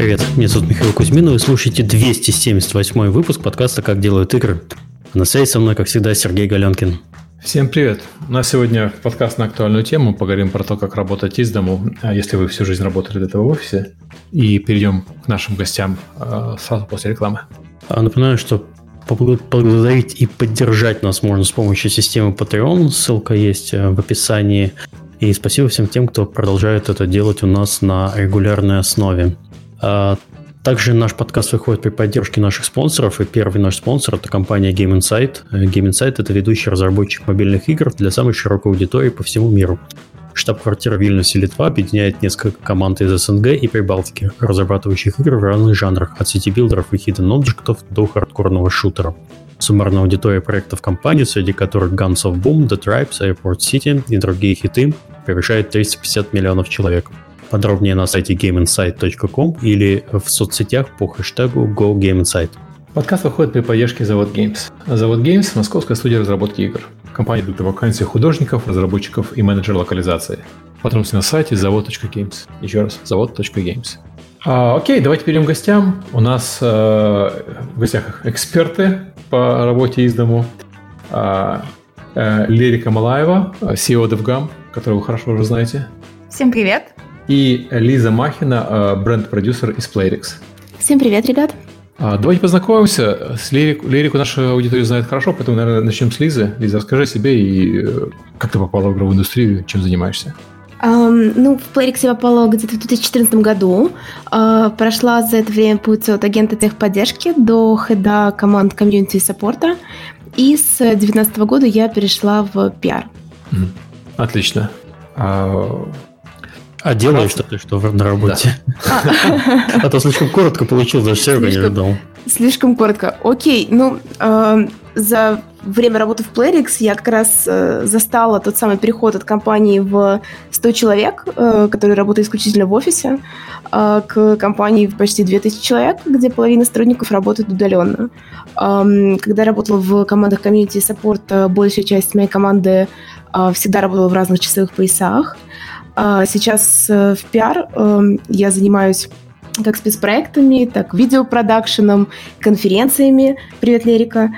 Привет, меня зовут Михаил Кузьмин, и вы слушаете 278 выпуск подкаста «Как делают игры». На связи со мной, как всегда, Сергей Галенкин. Всем привет. У нас сегодня подкаст на актуальную тему. Поговорим про то, как работать из дому, если вы всю жизнь работали до этого в офисе. И перейдем к нашим гостям сразу после рекламы. Напоминаю, что поблагодарить и поддержать нас можно с помощью системы Patreon. Ссылка есть в описании. И спасибо всем тем, кто продолжает это делать у нас на регулярной основе. Также наш подкаст выходит при поддержке наших спонсоров. И первый наш спонсор – это компания Game Insight. Game Insight – это ведущий разработчик мобильных игр для самой широкой аудитории по всему миру. Штаб-квартира Вильнюс и Литва объединяет несколько команд из СНГ и Прибалтики, разрабатывающих игры в разных жанрах, от сити-билдеров и хиден-объектов до хардкорного шутера. Суммарная аудитория проектов компании, среди которых Guns of Boom, The Tribes, Airport City и другие хиты, превышает 350 миллионов человек. Подробнее на сайте gameinsight.com или в соцсетях по хэштегу GoGameInsight. Подкаст выходит при поддержке Завод Геймс. Завод Геймс – московская студия разработки игр. Компания для вакансий художников, разработчиков и менеджер локализации. Подробности на сайте завод.games. Еще раз, завод.games. Окей, давайте перейдем к гостям. У нас в гостях эксперты по работе из дому. Лерика Малаева, CEO DevGAMM, которую вы хорошо уже знаете. Всем привет. И Лиза Махина, бренд-продюсер из Playrix. Всем привет, ребят. Давайте познакомимся. С Лерику наша аудитория знает хорошо, поэтому, наверное, начнем с Лизы. Лиза, расскажи о себе и как ты попала в игровую индустрию, чем занимаешься. В Playrix я попала где-то в 2014 году. Прошла за это время путь от агента техподдержки до хеда команд комьюнити и саппорта. И с 2019 года я перешла в пиар. Отлично. А делаешь ты что на работе? Да. А то слишком коротко получил, даже Серега не ждал. Слишком коротко. Окей, за время работы в Playrix я как раз застала тот самый переход от компании в 100 человек, которые работают исключительно в офисе, к компании в почти 2000 человек, где половина сотрудников работает удаленно. Когда я работала в командах комьюнити и саппорта, большая часть моей команды всегда работала в разных часовых поясах. Сейчас в пиар я занимаюсь как спецпроектами, так видеопродакшеном, конференциями. Привет, Лерика.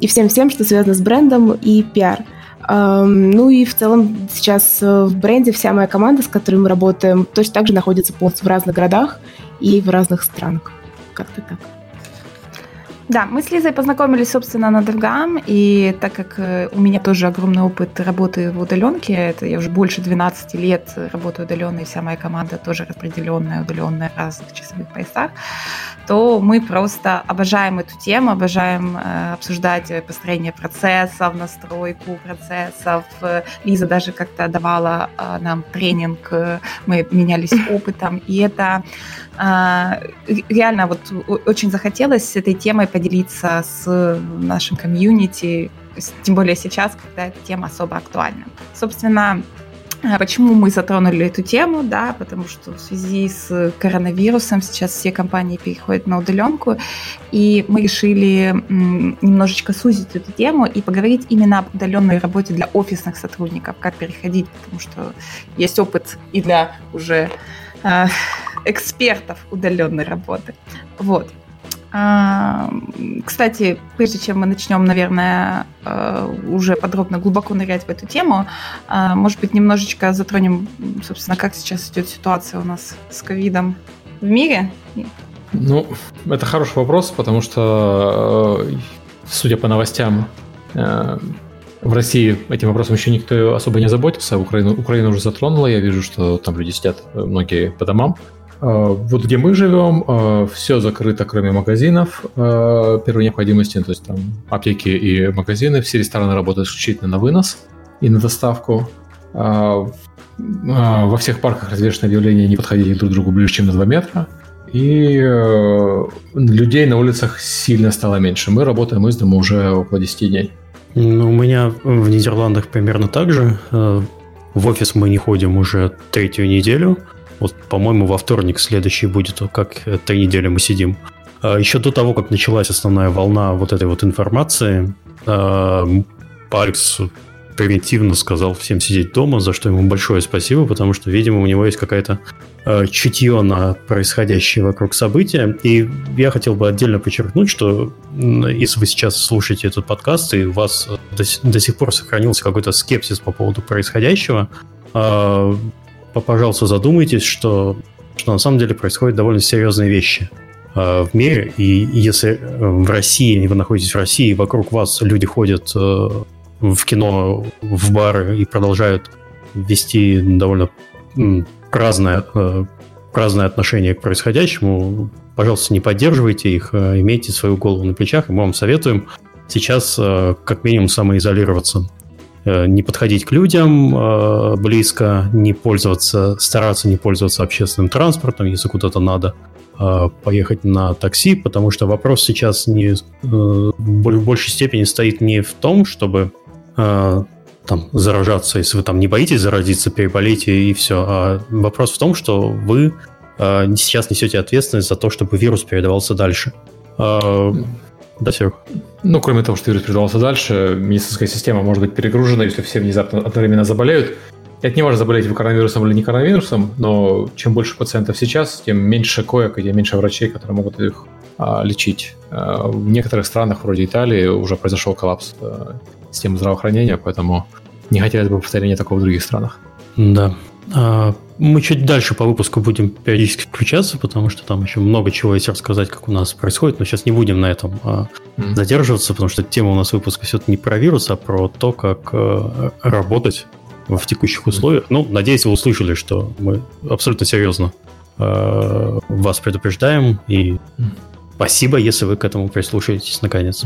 И всем-всем, что связано с брендом и пиар. И в целом сейчас в бренде вся моя команда, с которой мы работаем, точно так же находится полностью в разных городах и в разных странах. Как-то так. Да, мы с Лизой познакомились, собственно, на DevGAMM, и так как у меня тоже огромный опыт работы в удаленке, это я уже больше 12 лет работаю удаленно, и вся моя команда тоже распределенная, удаленная, в разных часовых поясах, то мы просто обожаем эту тему, обожаем обсуждать построение процессов, настройку процессов. Лиза даже как-то давала нам тренинг, мы менялись опытом, и это реально очень захотелось этой темой поделиться с нашим комьюнити, тем более сейчас, когда эта тема особо актуальна. Собственно, почему мы затронули эту тему, да, потому что в связи с коронавирусом сейчас все компании переходят на удаленку, и мы решили немножечко сузить эту тему и поговорить именно об удаленной работе для офисных сотрудников, как переходить, потому что есть опыт и для уже экспертов удаленной работы. Вот. Кстати, прежде чем мы начнем, наверное, уже подробно глубоко нырять в эту тему, может быть, немножечко затронем, собственно, как сейчас идет ситуация у нас с ковидом в мире? Это хороший вопрос, потому что, судя по новостям, в России этим вопросом еще никто особо не заботился. Украина уже затронула, я вижу, что там люди сидят многие по домам. Вот где мы живем, все закрыто, кроме магазинов первой необходимости, то есть там аптеки и магазины, все рестораны работают исключительно на вынос и на доставку. Во всех парках развешено объявление «не подходите друг к другу ближе, чем на 2 метра». И людей на улицах сильно стало меньше. Мы работаем из дома уже около 10 дней. У меня в Нидерландах примерно так же. В офис мы не ходим уже третью неделю. Вот, по-моему, во вторник следующий будет, как 3 недели мы сидим. Еще до того, как началась основная волна вот этой вот информации, Playrix превентивно сказал всем сидеть дома, за что ему большое спасибо, потому что, видимо, у него есть какая-то чутье на происходящее вокруг события. И я хотел бы отдельно подчеркнуть, что если вы сейчас слушаете этот подкаст, и у вас до сих пор сохранился какой-то скепсис по поводу происходящего, пожалуйста, задумайтесь, что на самом деле происходят довольно серьезные вещи в мире. И если в России, и вы находитесь в России, и вокруг вас люди ходят в кино, в бары и продолжают вести довольно разное отношение к происходящему, пожалуйста, не поддерживайте их, имейте свою голову на плечах, и мы вам советуем сейчас как минимум самоизолироваться. Не подходить к людям близко, стараться не пользоваться общественным транспортом, если куда-то надо поехать на такси, потому что вопрос сейчас в большей степени стоит не в том, чтобы там заражаться, если вы там не боитесь заразиться, переболите и все, а вопрос в том, что вы сейчас несете ответственность за то, чтобы вирус передавался дальше. Да, Серег? Ну, кроме того, что вирус передавался дальше, медицинская система может быть перегружена, если все внезапно одновременно заболеют. И это не важно, заболеете вы коронавирусом или не коронавирусом, но чем больше пациентов сейчас, тем меньше коек и тем меньше врачей, которые могут их лечить. В некоторых странах, вроде Италии, уже произошел коллапс системы здравоохранения, поэтому не хотелось бы повторения такого в других странах. Да. Мы чуть дальше по выпуску будем периодически включаться, потому что там еще много чего есть рассказать, как у нас происходит, но сейчас не будем на этом задерживаться, потому что тема у нас выпуска все-таки не про вирус, а про то, как работать в текущих условиях. Ну, надеюсь, вы услышали, что мы абсолютно серьезно вас предупреждаем, и спасибо, если вы к этому прислушаетесь наконец.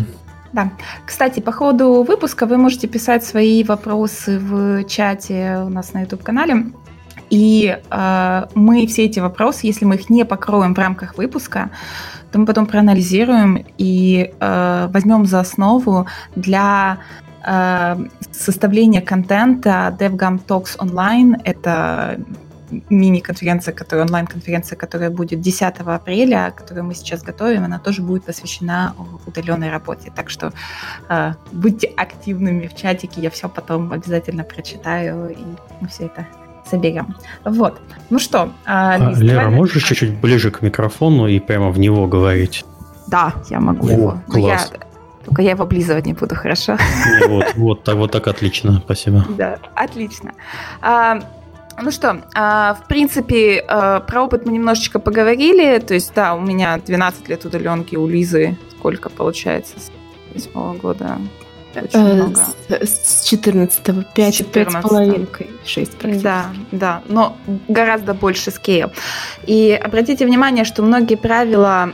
Да. Кстати, по ходу выпуска вы можете писать свои вопросы в чате у нас на YouTube-канале. И мы все эти вопросы, если мы их не покроем в рамках выпуска, то мы потом проанализируем и возьмем за основу для составления контента DevGAMM Talks Online. Это мини-конференция, онлайн-конференция, которая будет 10 апреля, которую мы сейчас готовим, она тоже будет посвящена удаленной работе. Так что будьте активными в чатике, я все потом обязательно прочитаю, и мы все это соберем. Вот. Ну что, Лиза, Лера, давай... можешь чуть-чуть ближе к микрофону и прямо в него говорить? Да, я могу. О, класс. Только я его облизывать не буду, хорошо? Вот так отлично, спасибо. Да, отлично. Ну что, в принципе, про опыт мы немножечко поговорили. То есть, да, у меня 12 лет удаленки, у Лизы сколько получается с 2008 года? С 14-го, 5,5, 6 практически. Да, но гораздо больше scale. И обратите внимание, что многие правила,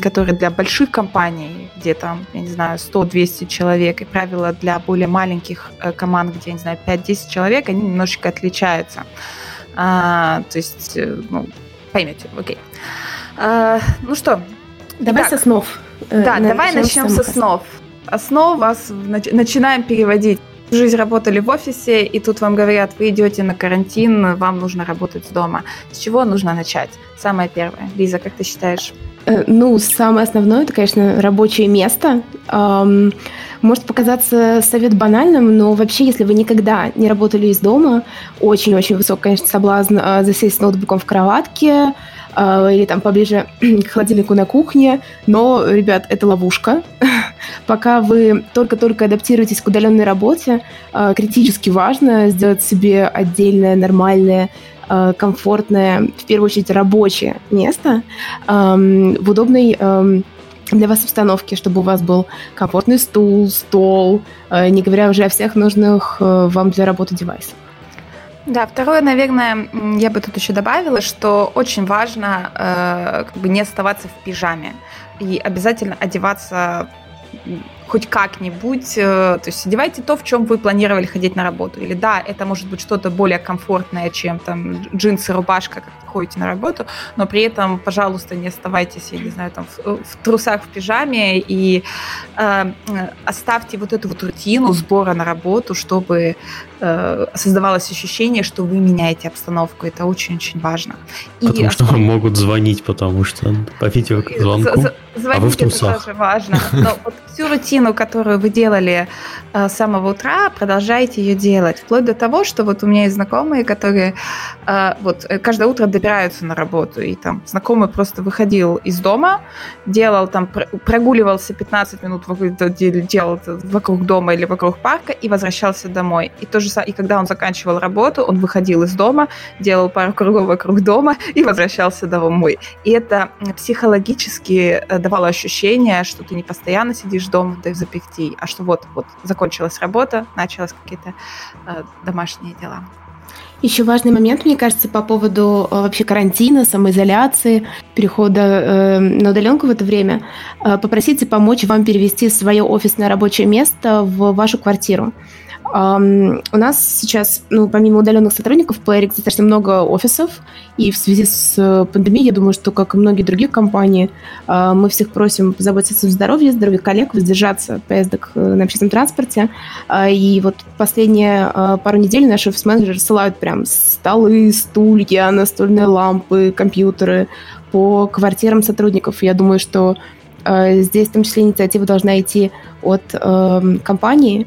которые для больших компаний, где там, я не знаю, 100-200 человек, и правила для более маленьких команд, где, я не знаю, 5-10 человек, они немножечко отличаются. То есть, поймете, окей. Ну что, давай итак, со снов. Да, давай начнем со снов. Основ вас начинаем переводить. Всю жизнь работали в офисе, и тут вам говорят, вы идете на карантин, вам нужно работать с дома. С чего нужно начать? Самое первое. Лиза, как ты считаешь? Ну, самое основное, это, конечно, рабочее место. Может показаться совет банальным, но вообще, если вы никогда не работали из дома, очень-очень высок, конечно, соблазн засесть с ноутбуком в кроватке или там поближе к холодильнику на кухне. Но, ребят, это ловушка. Пока вы только-только адаптируетесь к удаленной работе, критически важно сделать себе отдельное, нормальное, комфортное, в первую очередь, рабочее место в удобной для вас обстановке, чтобы у вас был комфортный стул, стол, не говоря уже о всех нужных вам для работы девайсах. Да, второе, наверное, я бы тут еще добавила, что очень важно не оставаться в пижаме и обязательно одеваться хоть как-нибудь, то есть одевайте то, в чем вы планировали ходить на работу. Или да, это может быть что-то более комфортное, чем там джинсы, рубашка, как вы ходите на работу, но при этом, пожалуйста, не оставайтесь, я не знаю, там в трусах, в пижаме, и оставьте вот эту вот рутину сбора на работу, чтобы создавалось ощущение, что вы меняете обстановку. Это очень-очень важно. Потому что вам могут звонить, потому что по видеозвонку, а вы в трусах. Это тоже важно. Но вот всю рутину рутину, которую вы делали с самого утра, продолжайте ее делать. Вплоть до того, что вот у меня есть знакомые, которые вот каждое утро добираются на работу. И там знакомый просто выходил из дома, делал там, прогуливался 15 минут, делал вокруг дома или вокруг парка и возвращался домой. И то же самое, и когда он заканчивал работу, он выходил из дома, делал пару кругов вокруг дома и возвращался домой. И это психологически давало ощущение, что ты не постоянно сидишь дома, да и заперти, а что вот закончилась работа, начались какие-то домашние дела. Еще важный момент, мне кажется, по поводу вообще карантина, самоизоляции, перехода на удаленку в это время, попросите помочь вам перевести свое офисное рабочее место в вашу квартиру. У нас сейчас, помимо удаленных сотрудников, в Playrix достаточно много офисов, и в связи с пандемией, я думаю, что, как и многие другие компании, мы всех просим позаботиться о здоровье коллег, воздержаться от поездок на общественном транспорте. И вот последние пару недель наши офис-менеджеры ссылают прям столы, стулья, настольные лампы, компьютеры по квартирам сотрудников. Я думаю, что здесь в том числе инициатива должна идти от компании,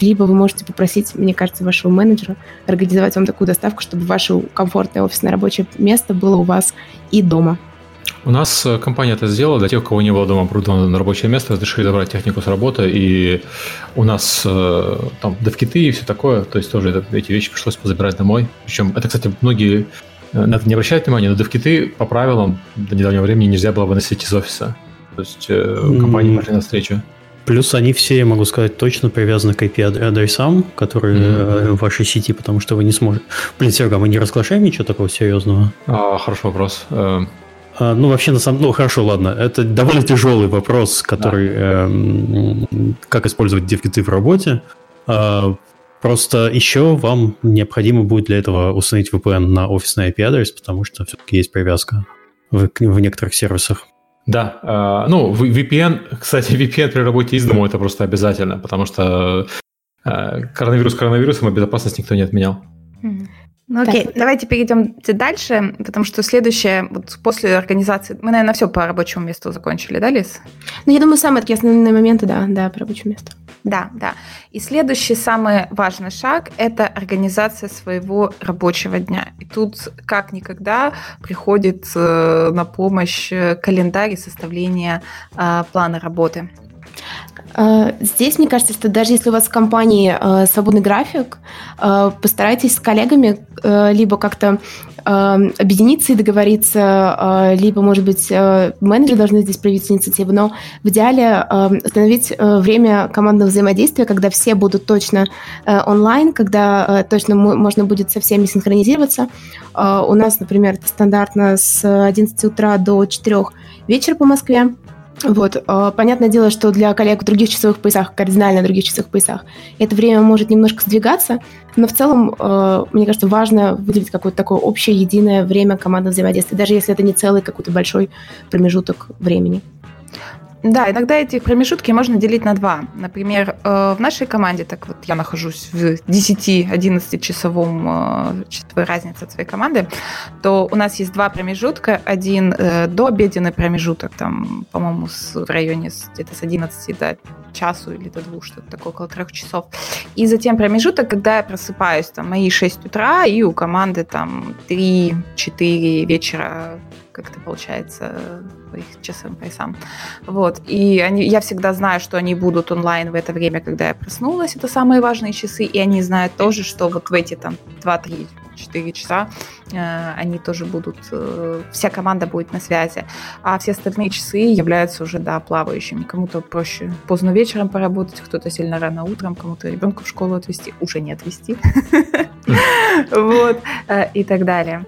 либо вы можете попросить, мне кажется, вашего менеджера организовать вам такую доставку, чтобы ваше комфортное офисное рабочее место было у вас и дома. У нас компания это сделала. Для тех, у кого не было дома оборудовано на рабочее место, разрешили забрать технику с работы, и у нас там девкиты и все такое, то есть тоже эти вещи пришлось позабирать домой. Причем это, кстати, многие на это не обращают внимания, но девкиты по правилам до недавнего времени нельзя было выносить из офиса. То есть компании пошли навстречу. Плюс они все, я могу сказать, точно привязаны к IP-адресам, которые в вашей сети, потому что вы не сможете... Блин, Серега, мы не разглашаем ничего такого серьезного? Хороший вопрос. Вообще, на самом деле... Хорошо, ладно. Это довольно тяжелый вопрос, который... как использовать девкиты в работе. Просто еще вам необходимо будет для этого установить VPN на офисный IP-адрес, потому что все-таки есть привязка в некоторых сервисах. Да, VPN, кстати, VPN при работе из дома это просто обязательно, потому что коронавирус коронавирусом, а безопасность никто не отменял. Окей, давайте перейдем дальше, потому что следующее, после организации, мы, наверное, все по рабочему месту закончили, да, Лиз? Я думаю, самые такие основные моменты, да, по рабочему месту. Да. И следующий самый важный шаг – это организация своего рабочего дня. И тут, как никогда, приходит на помощь календарь и составление плана работы. Здесь, мне кажется, что даже если у вас в компании свободный график, постарайтесь с коллегами либо как-то объединиться и договориться, либо, может быть, менеджеры должны здесь проявить инициативу, но в идеале установить время командного взаимодействия, когда все будут точно онлайн, когда точно можно будет со всеми синхронизироваться. У нас, например, это стандартно с 11 утра до 4 вечера по Москве. Понятное дело, что для коллег в других часовых поясах, кардинально других часовых поясах, это время может немножко сдвигаться, но в целом, мне кажется, важно выделить какое-то такое общее, единое время командного взаимодействия, даже если это не целый какой-то большой промежуток времени. Да, иногда эти промежутки можно делить на два. Например, в нашей команде, я нахожусь в 10-11-часовой разнице от своей команды, то у нас есть два промежутка. Один дообеденный промежуток, там, по-моему, в районе где-то с 11 до часу или до 2, что-то такое, около 3 часов. И затем промежуток, когда я просыпаюсь, там, мои 6 утра, и у команды там 3-4 вечера, как-то получается, по их часовым поясам. И я всегда знаю, что они будут онлайн в это время, когда я проснулась. Это самые важные часы. И они знают тоже, что в эти там 2-3-4 часа они тоже будут... вся команда будет на связи. А все остальные часы являются уже, плавающими. Кому-то проще поздно вечером поработать, кто-то сильно рано утром, кому-то ребенка в школу отвезти, уже не отвезти. И так далее.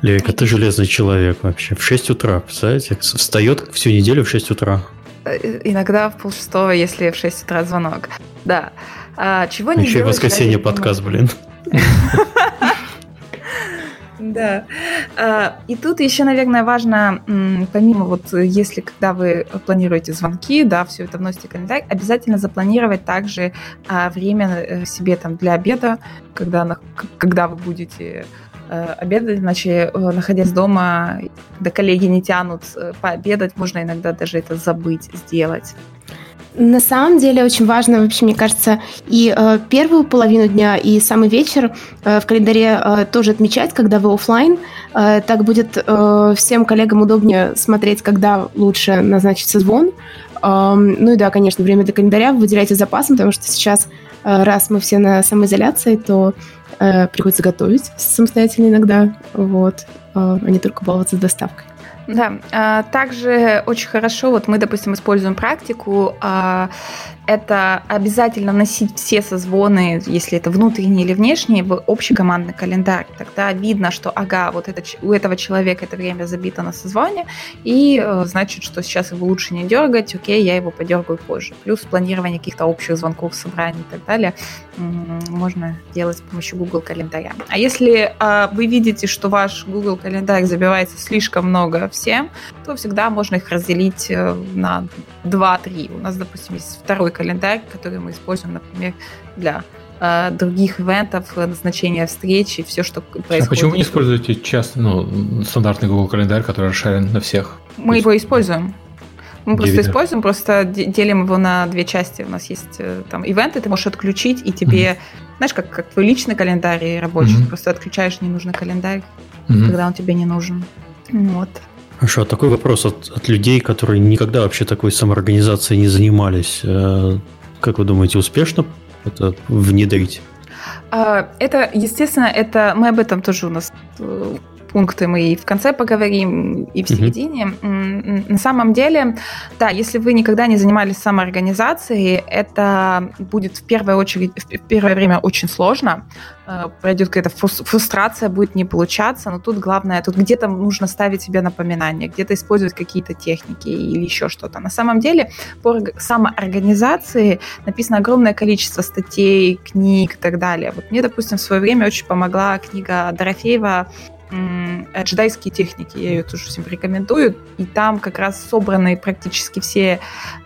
Лерика, ты железный человек вообще. В 6 утра, представляете? Встает всю неделю в 6 утра. Иногда в 5:30, если в 6 утра звонок. Да. Чего не делать? Еще и в воскресенье подкаст, блин. Да. И тут еще, наверное, важно, помимо если когда вы планируете звонки, все это вносите в календарь, обязательно запланировать также время себе там для обеда, когда вы будете... обедать, иначе, находясь дома, когда коллеги не тянут пообедать, можно иногда даже это забыть сделать. На самом деле очень важно, вообще, мне кажется, и первую половину дня, и самый вечер в календаре тоже отмечать, когда вы офлайн. Так будет всем коллегам удобнее смотреть, когда лучше назначить созвон. Ну и да, конечно, время для календаря выделяйте запасом, потому что сейчас, раз мы все на самоизоляции, то приходится готовить самостоятельно иногда, вот, а не только баловаться с доставкой. Да, также очень хорошо, вот мы, допустим, используем практику, это обязательно вносить все созвоны, если это внутренние или внешние, в общекомандный календарь. Тогда видно, что, ага, вот это, у этого человека это время забито на созвоне, и значит, что сейчас его лучше не дергать, окей, я его подергаю позже. Плюс планирование каких-то общих звонков, собраний и так далее можно делать с помощью Google календаря. А если вы видите, что ваш Google календарь забивается слишком много всем, то всегда можно их разделить на 2-3. У нас, допустим, есть второй календарь, который мы используем, например, для других ивентов, назначения встреч и все, что происходит. А почему вы не используете часто, стандартный Google календарь, который расширен на всех? Мы его используем. Мы просто делим его на две части. У нас есть там ивенты, ты можешь отключить, и тебе, знаешь, как твой личный календарь и рабочий, ты просто отключаешь ненужный календарь, когда он тебе не нужен. Вот. Хорошо, такой вопрос от людей, которые никогда вообще такой самоорганизацией не занимались. Как вы думаете, успешно это внедрить? Это, естественно, мы об этом тоже у нас пункты мы и в конце поговорим, и в середине. На самом деле, да, если вы никогда не занимались самоорганизацией, это будет в первое время очень сложно. Пройдет какая-то фрустрация, будет не получаться, но тут главное, тут где-то нужно ставить себе напоминания, где-то использовать какие-то техники или еще что-то. На самом деле по самоорганизации написано огромное количество статей, книг и так далее. Вот мне, допустим, в свое время очень помогла книга Дорофеева «Джедайские техники», я ее тоже всем рекомендую, и там как раз собраны практически все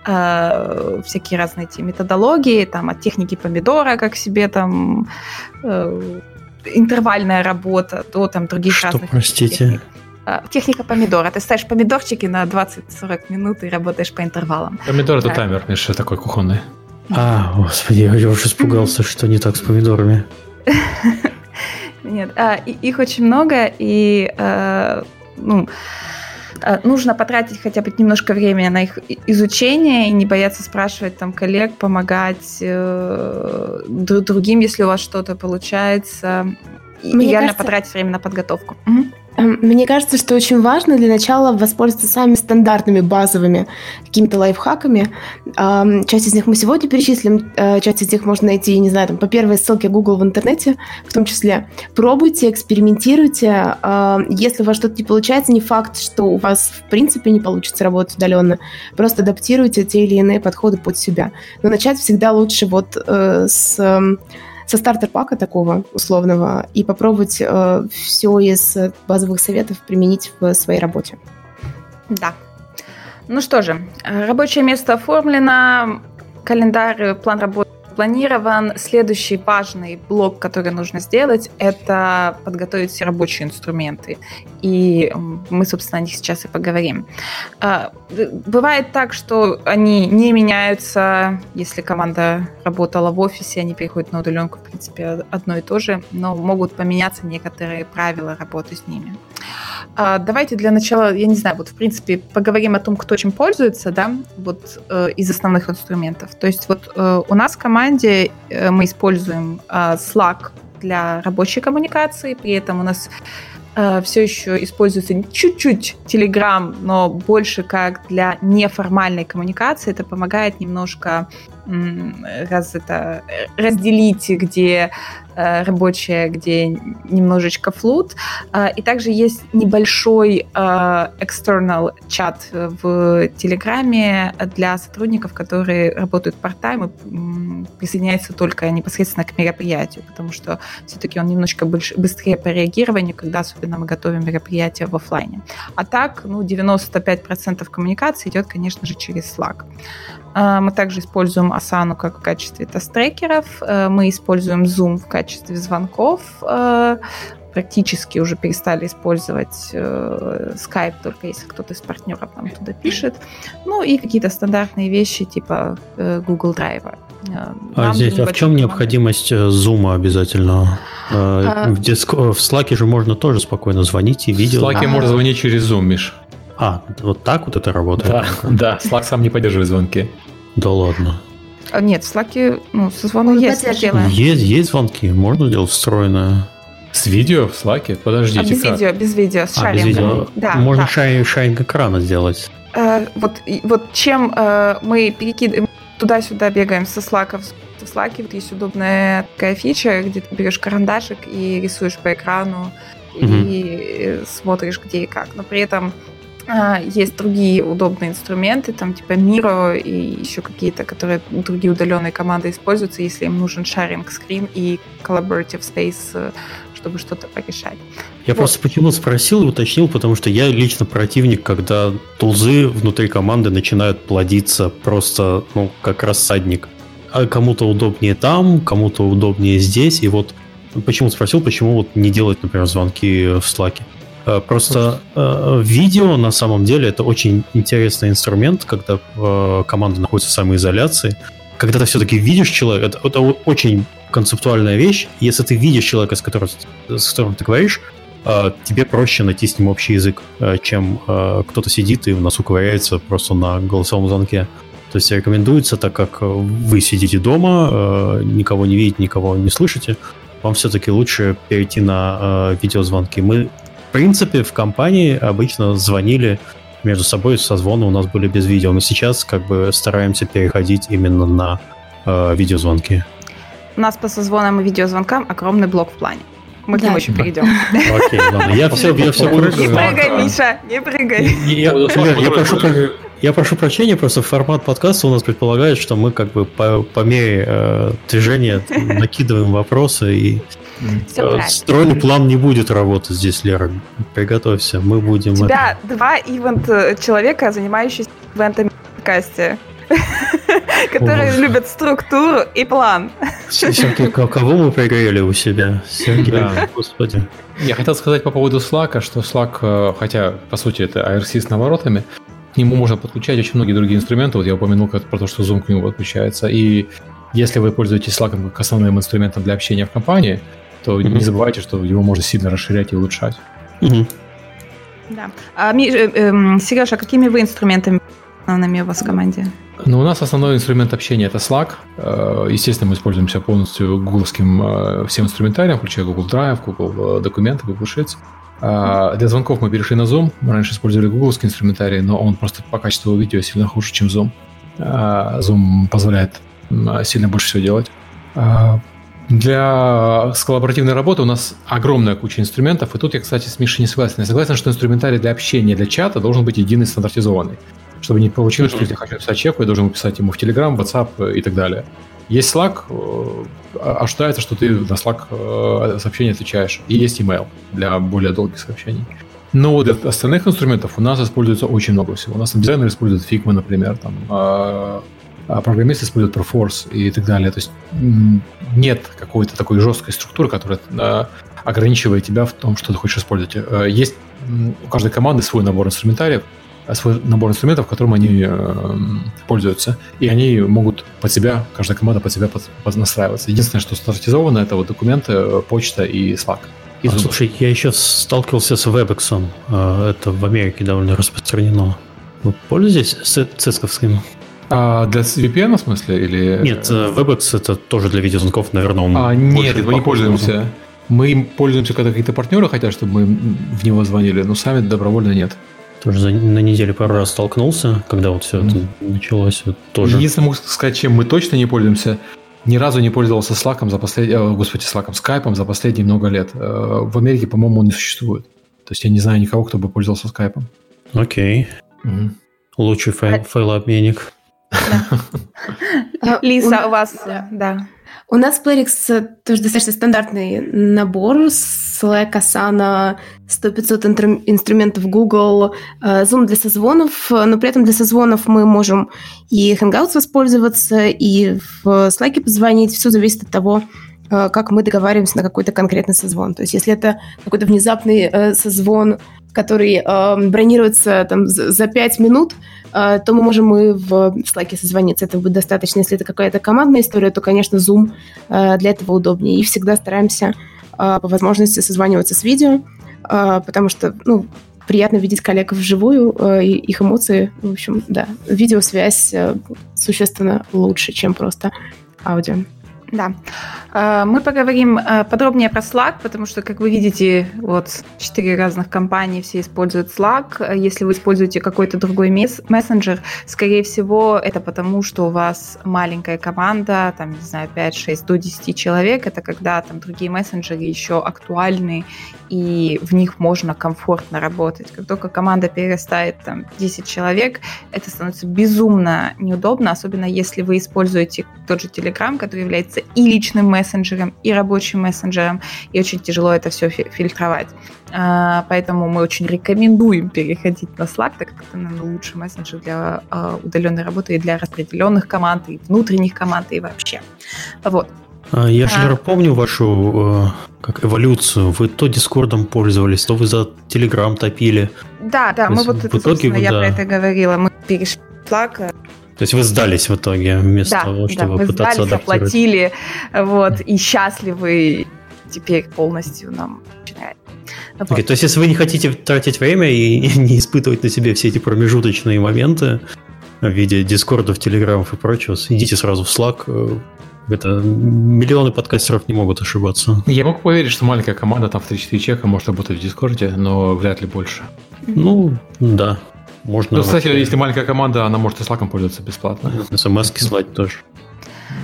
всякие разные эти методологии, там от техники Помидора, как себе там интервальная работа, до там других разных техник. Техника Помидора. Ты ставишь помидорчики на 20-40 минут и работаешь по интервалам. Помидор – это таймер, Миша, такой кухонный. А, господи, я уже испугался, что не так с помидорами. Нет, их очень много, и нужно потратить хотя бы немножко времени на их изучение и не бояться спрашивать там коллег, помогать другим, если у вас что-то получается, и реально потратить время на подготовку. Мне кажется, что очень важно для начала воспользоваться самыми стандартными базовыми какими-то лайфхаками. Часть из них мы сегодня перечислим, часть из них можно найти, не знаю, там, по первой ссылке Google в интернете, в том числе. Пробуйте, экспериментируйте. Если у вас что-то не получается, не факт, что у вас в принципе не получится работать удаленно. Просто адаптируйте те или иные подходы под себя. Но начать всегда лучше со стартер-пака такого условного и попробовать все из базовых советов применить в своей работе. Да. Ну что же, рабочее место оформлено, календарь, план работы планирован. Следующий важный блок, который нужно сделать, это подготовить все рабочие инструменты. И мы, собственно, о них сейчас и поговорим. Бывает так, что они не меняются. Если команда работала в офисе, они переходят на удаленку, в принципе, одно и то же, но могут поменяться некоторые правила работы с ними. Давайте для начала, я не знаю, вот в принципе поговорим о том, кто чем пользуется, да, вот из основных инструментов. То есть вот у нас в команде мы используем Slack для рабочей коммуникации, при этом у нас все еще используется чуть-чуть Telegram, но больше как для неформальной коммуникации. Это помогает немножко разделить, где рабочее, где немножечко флут. И также есть небольшой external чат в Телеграме для сотрудников, которые работают part-time и присоединяются только непосредственно к мероприятию, потому что все-таки он немножко быстрее по реагированию, когда особенно мы готовим мероприятие в офлайне. А так, 95% коммуникации идет, конечно же, через Slack. Мы также используем Asana как в качестве тест-трекеров, мы используем Zoom в качестве звонков, практически уже перестали использовать Skype, только если кто-то из партнеров нам туда пишет. Ну и какие-то стандартные вещи типа Google Drive. А здесь, а в чем необходимость Zoom обязательно? В Slack же можно тоже спокойно звонить и видео. В Slack можно звонить через Zoom, Миш. А, вот так вот это работает? Да, Slack сам не поддерживает звонки. Да ладно. Нет, в Slack, ну, со звонком есть. Есть звонки, можно делать встроенное. С видео в Slack? Подождите. Без видео, с шарингом. Да, можно шаринг экрана сделать. Вот чем мы перекидываем, туда-сюда бегаем со Slack в Slack, вот есть удобная такая фича, где ты берешь карандашик и рисуешь по экрану, и смотришь где и как. Но при этом есть другие удобные инструменты, там типа Miro и еще какие-то, которые другие удаленные команды используются, если им нужен sharing screen и collaborative space, чтобы что-то порешать. Я просто почему спросил и уточнил, потому что я лично противник, когда тулзы внутри команды начинают плодиться просто, ну, как рассадник. А кому-то удобнее там, кому-то удобнее здесь, и вот почему спросил, почему вот не делать, например, звонки в Slack. Просто видео, на самом деле, это очень интересный инструмент, когда команда находится в самоизоляции. Когда ты все-таки видишь человека, это очень концептуальная вещь. Если ты видишь человека, с которым ты говоришь, тебе проще найти с ним общий язык, чем кто-то сидит и в носу ковыряется просто на голосовом звонке. То есть рекомендуется, так как вы сидите дома, никого не видите, никого не слышите, вам все-таки лучше перейти на видеозвонки. В принципе, в компании обычно звонили между собой, созвоны у нас были без видео, но сейчас как бы стараемся переходить именно на видеозвонки. У нас по созвонам и видеозвонкам огромный блок в плане. Мы к нему еще перейдем. Окей, ладно, я все прыгаю. Не прыгай, Миша, не прыгай. Я прошу прощения, просто формат подкаста у нас предполагает, что мы как бы по мере движения накидываем вопросы и... Стройный план не будет работать здесь, Лера. Приготовься, мы будем... У тебя два ивент-человека, занимающиеся ивентами в подкасте, которые любят структуру и план. Сергей, кого мы пригорели у себя? Сергей, господи. Я хотел сказать по поводу Slack, что Slack, хотя, по сути, это IRC с наворотами, к нему можно подключать очень многие другие инструменты. Вот я упомянул про то, что Zoom к нему подключается. И если вы пользуетесь Slack как основным инструментом для общения в компании, то не забывайте, что его можно сильно расширять и улучшать. Да. А, Сережа, какими вы инструментами основными у вас в команде? Ну, у нас основной инструмент общения – это Slack. Естественно, мы используемся полностью гугловским всем инструментарием, включая Google Drive, Google Документы, Google Sheets. Для звонков мы перешли на Zoom. Мы раньше использовали гугловский инструментарий, но он просто по качеству видео сильно хуже, чем Zoom. Zoom позволяет сильно больше всего делать. Для коллаборативной работы у нас огромная куча инструментов. И тут я, кстати, с Мишей не согласен. Я согласен, что инструментарий для общения, для чата должен быть единый, стандартизованный. Чтобы не получилось, что если я хочу писать человеку, я должен писать ему в Telegram, WhatsApp и так далее. Есть Slack, ожидается, что ты на Slack сообщение отвечаешь. И есть email для более долгих сообщений. Но для остальных инструментов у нас используется очень много всего. У нас дизайнеры используют Figma, например, там... А программисты используют Proforce и так далее. То есть нет какой-то такой жесткой структуры, которая ограничивает тебя в том, что ты хочешь использовать. Есть у каждой команды свой набор инструментариев, свой набор инструментов, которым они пользуются. И они могут под себя, каждая команда под себя поднастраиваться. Единственное, что стандартизовано, это вот документы, почта и Slack. И слушай, я еще сталкивался с WebEx. Это в Америке довольно распространено. Вы пользуетесь цисковским? А для VPN, в смысле? Или... Нет, WebEx это тоже для видеозвонков, наверное, он... Нет, мы не пользуемся. Мы им пользуемся, когда какие-то партнеры хотят, чтобы мы в него звонили, но сами добровольно нет. Тоже на неделе пару раз столкнулся, когда вот все это началось. Вот тоже. Единственное, могу сказать, чем мы точно не пользуемся, ни разу не пользовался Slack'ом за Skype'ом за последние много лет. В Америке, по-моему, он не существует. То есть я не знаю никого, кто бы пользовался Skype'ом. Окей. Лучший файлообменник. Лиза, у вас... да. У нас Playrix тоже достаточно стандартный набор. Slack, Asana, 100-500 инструментов Google, Zoom для созвонов. Но при этом для созвонов мы можем и Hangouts воспользоваться, и в Slack позвонить. Все зависит от того, как мы договариваемся на какой-то конкретный созвон. То есть если это какой-то внезапный созвон, который бронируется там, за 5 минут, то мы можем и в Slack созвониться. Это будет достаточно. Если это какая-то командная история, то, конечно, Zoom для этого удобнее. И всегда стараемся по возможности созваниваться с видео, потому что ну, приятно видеть коллег вживую, их эмоции. В общем, да, видеосвязь существенно лучше, чем просто аудио. Да. Мы поговорим подробнее про Slack, потому что, как вы видите, вот 4 разных компании все используют Slack. Если вы используете какой-то другой мессенджер, скорее всего, это потому, что у вас маленькая команда, там, не знаю, 5, 6, до 10 человек. Это когда там другие мессенджеры еще актуальны, и в них можно комфортно работать. Как только команда перерастает там 10 человек, это становится безумно неудобно, особенно если вы используете тот же Telegram, который является и личным мессенджером, и рабочим мессенджером, и очень тяжело это все фильтровать. Поэтому мы очень рекомендуем переходить на Slack, так как это, наверное, лучший мессенджер для удаленной работы и для распределенных команд, и внутренних команд, и вообще. Вот. Я же, Лера, помню вашу как эволюцию. Вы то Дискордом пользовались, то вы за Телеграм топили. Да, мы вот это, собственно, я про это говорила. Мы перешли в Slack. То есть вы сдались в итоге вместо того, чтобы пытаться адаптировать. Оплатили, вот, и счастливы теперь полностью нам начинает. Вот. Okay, то есть если вы не хотите тратить время и не испытывать на себе все эти промежуточные моменты в виде дискордов, телеграммов и прочего, идите сразу в Slack. Это миллионы подкастеров не могут ошибаться. Я могу поверить, что маленькая команда там в 3-4 человека может работать в Дискорде, но вряд ли больше. Ну, да. Можно. Ну, кстати, если маленькая команда, она может и Slack'ом пользоваться бесплатно. СМС-ки слать тоже.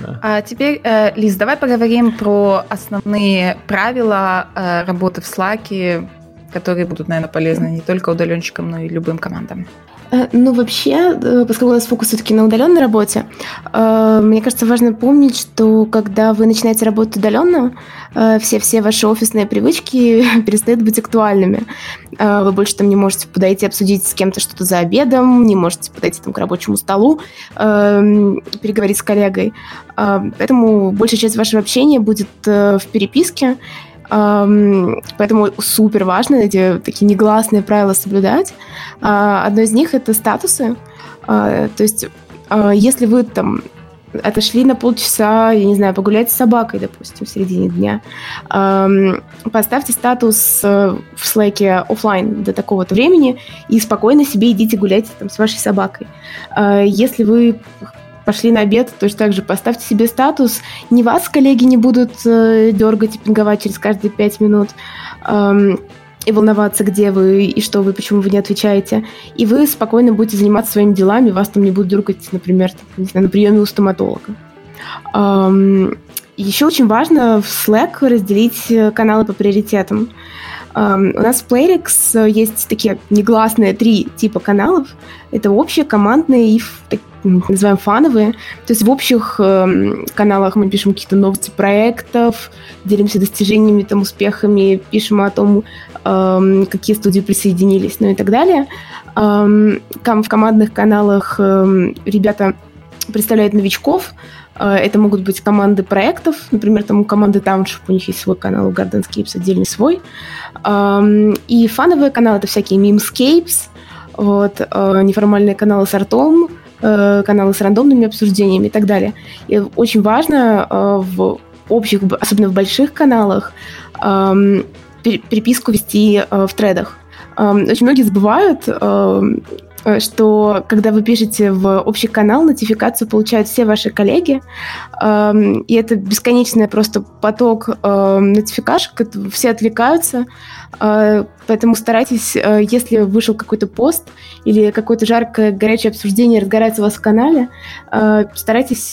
Да. А теперь, Лиз, давай поговорим про основные правила работы в Slack'е, которые будут, наверное, полезны не только удаленщикам, но и любым командам. Ну, вообще, поскольку у нас фокус все-таки на удаленной работе, мне кажется, важно помнить, что когда вы начинаете работать удаленно, все ваши офисные привычки перестают быть актуальными. Вы больше там не можете подойти обсудить с кем-то что-то за обедом, не можете подойти там, к рабочему столу, переговорить с коллегой. Поэтому большая часть вашего общения будет в переписке. Поэтому супер важно эти такие негласные правила соблюдать. Одно из них — это статусы. То есть, если вы там отошли на полчаса, я не знаю, погулять с собакой, допустим, в середине дня, поставьте статус в Slack'е офлайн до такого-то времени и спокойно себе идите гулять там, с вашей собакой. Если вы пошли на обед, точно так же поставьте себе статус. Не вас коллеги не будут дергать и пинговать через каждые 5 минут и волноваться, где вы, и что вы, почему вы не отвечаете. И вы спокойно будете заниматься своими делами, вас там не будут дергать, например, не знаю, на приеме у стоматолога. Еще очень важно в Slack разделить каналы по приоритетам. У нас в Playrix есть такие негласные 3 типа каналов. Это общие, командные и такие, называем, фановые. То есть в общих каналах мы пишем какие-то новости проектов, делимся достижениями, там, успехами, пишем о том, какие студии присоединились, ну и так далее. В командных каналах ребята представляют новичков. Это могут быть команды проектов, например, там у команды Township, у них есть свой канал, у Gardenscapes отдельный свой. И фановые каналы — это всякие мемскейпс, вот, неформальные каналы с артом, каналы с рандомными обсуждениями и так далее. И очень важно в общих, особенно в больших каналах, переписку вести в тредах. Очень многие забывают, что когда вы пишете в общий канал, нотификацию получают все ваши коллеги, и это бесконечный просто поток нотификашек, все отвлекаются, поэтому старайтесь, если вышел какой-то пост или какое-то жаркое, горячее обсуждение разгорается у вас в канале, старайтесь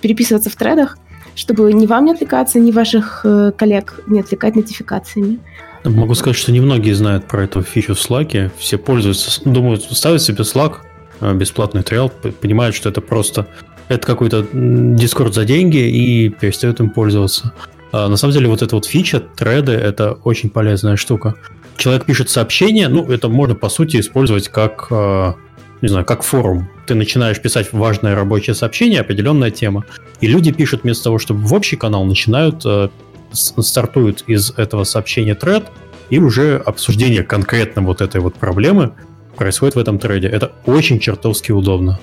переписываться в тредах, чтобы ни вам не отвлекаться, ни ваших коллег не отвлекать нотификациями. Могу сказать, что немногие знают про эту фичу в Slack'е. Все пользуются, думают, ставят себе Slack, бесплатный триал, понимают, что это просто это какой-то Discord за деньги и перестают им пользоваться. А на самом деле вот эта вот фича, треды, это очень полезная штука. Человек пишет сообщение, ну это можно по сути использовать как не знаю, как форум. Ты начинаешь писать важное рабочее сообщение, определенная тема, и люди пишут вместо того, чтобы в общий канал, начинают, стартуют из этого сообщения тред, и уже обсуждение конкретно вот этой вот проблемы происходит в этом треде. Это очень чертовски удобно.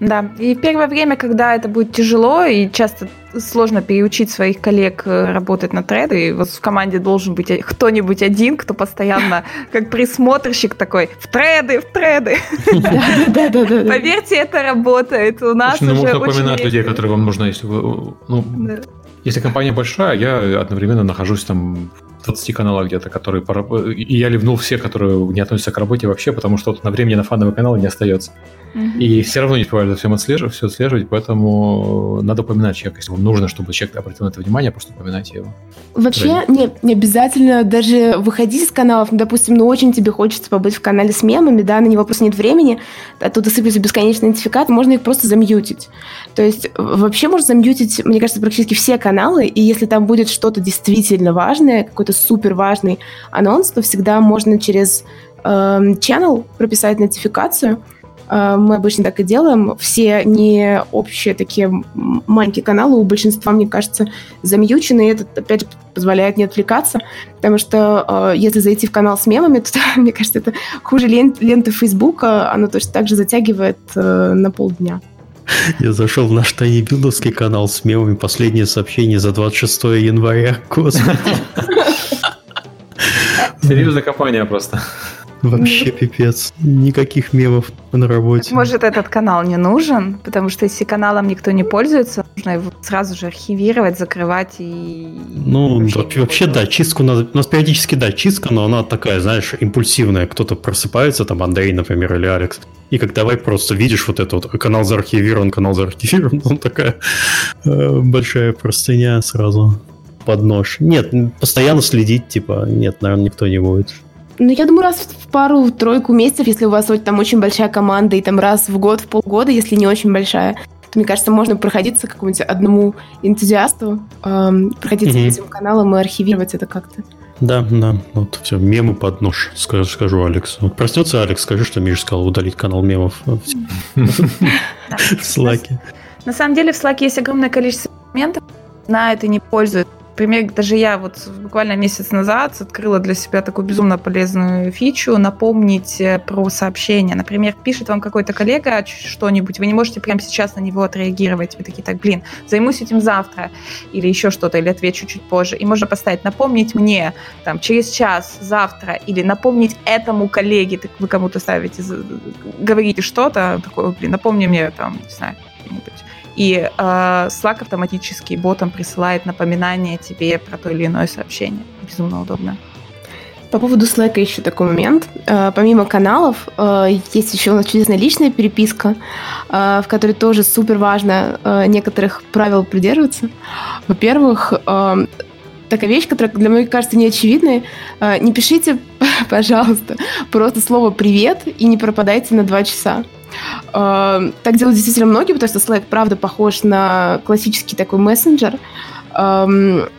Да, и в первое время, когда это будет тяжело, и часто сложно переучить своих коллег работать на треды, и вот в команде должен быть кто-нибудь один, кто постоянно, как присмотрщик такой, в треды, в треды. Поверьте, это работает. У нас уже нужно напоминать людей, которые вам нужны. Если компания большая, я одновременно нахожусь там в 20 каналах где-то, которые... И я ливнул все, которые не относятся к работе вообще, потому что вот на времени на фановые каналы не остается. Mm-hmm. И все равно не успеваю за всем отслеживать, поэтому надо упоминать человека. Если вам нужно, чтобы человек обратил на это внимание, просто упоминайте его. Вообще, не обязательно даже выходить из каналов. Ну, допустим, очень тебе хочется побыть в канале с мемами, да, на него просто нет времени, оттуда сыплются бесконечные нотификаты, можно их просто замьютить. То есть вообще можно замьютить, мне кажется, практически все каналы, и если там будет что-то действительно важное, какой-то супер важный анонс, то всегда можно через channel прописать нотификацию. Мы обычно так и делаем. Все не общие такие маленькие каналы у большинства, мне кажется, замьючены. И это, опять же, позволяет не отвлекаться. Потому что если зайти в канал с мемами, то, мне кажется, это хуже ленты Фейсбука. Оно точно так же затягивает на полдня. Я зашел в наш Тайебилдовский канал с мемами. Последнее сообщение за 26 января. Господи. Серьезная компания просто. Вообще пипец. Никаких мемов на работе. Может, этот канал не нужен? Потому что если каналом никто не пользуется, нужно его сразу же архивировать, закрывать и... Ну, вообще да, чистку надо... У нас периодически, да, чистка, но она такая, знаешь, импульсивная. Кто-то просыпается, там Андрей, например, или Алекс, и как давай просто видишь вот это вот, канал заархивирован, он такая большая простыня сразу под нож. Нет, постоянно следить, нет, наверное, никто не будет. Ну, я думаю, раз в пару-тройку месяцев, если у вас там очень большая команда, и там раз в год, в полгода, если не очень большая, то, мне кажется, можно проходиться какому-нибудь одному энтузиасту, проходиться этим каналом и архивировать это как-то. Да, вот все, мемы под нож, скажу Алексу. Вот проснется Алекс, скажи, что Миша сказал удалить канал мемов в Slack. На самом деле в Slack есть огромное количество моментов, на это не пользуются. Например, даже я вот буквально месяц назад открыла для себя такую безумно полезную фичу напомнить про сообщения. Например, пишет вам какой-то коллега что-нибудь, вы не можете прямо сейчас на него отреагировать. Вы такие, так, блин, займусь этим завтра или еще что-то, или отвечу чуть позже. И можно поставить напомнить мне там через час, завтра, или напомнить этому коллеге. Так вы кому-то ставите, говорите что-то, такое, блин, напомни мне там, не знаю, что-нибудь. И Slack автоматически ботом присылает напоминание тебе про то или иное сообщение. Безумно удобно. По поводу Slack еще такой момент. Помимо каналов, есть еще у нас чудесная личная переписка, в которой тоже супер важно некоторых правил придерживаться. Во-первых, такая вещь, которая для меня кажется неочевидной. Не пишите, пожалуйста, просто слово «привет» и не пропадайте на 2 часа. Так делают действительно многие, потому что Slack, правда, похож на классический такой мессенджер. Но,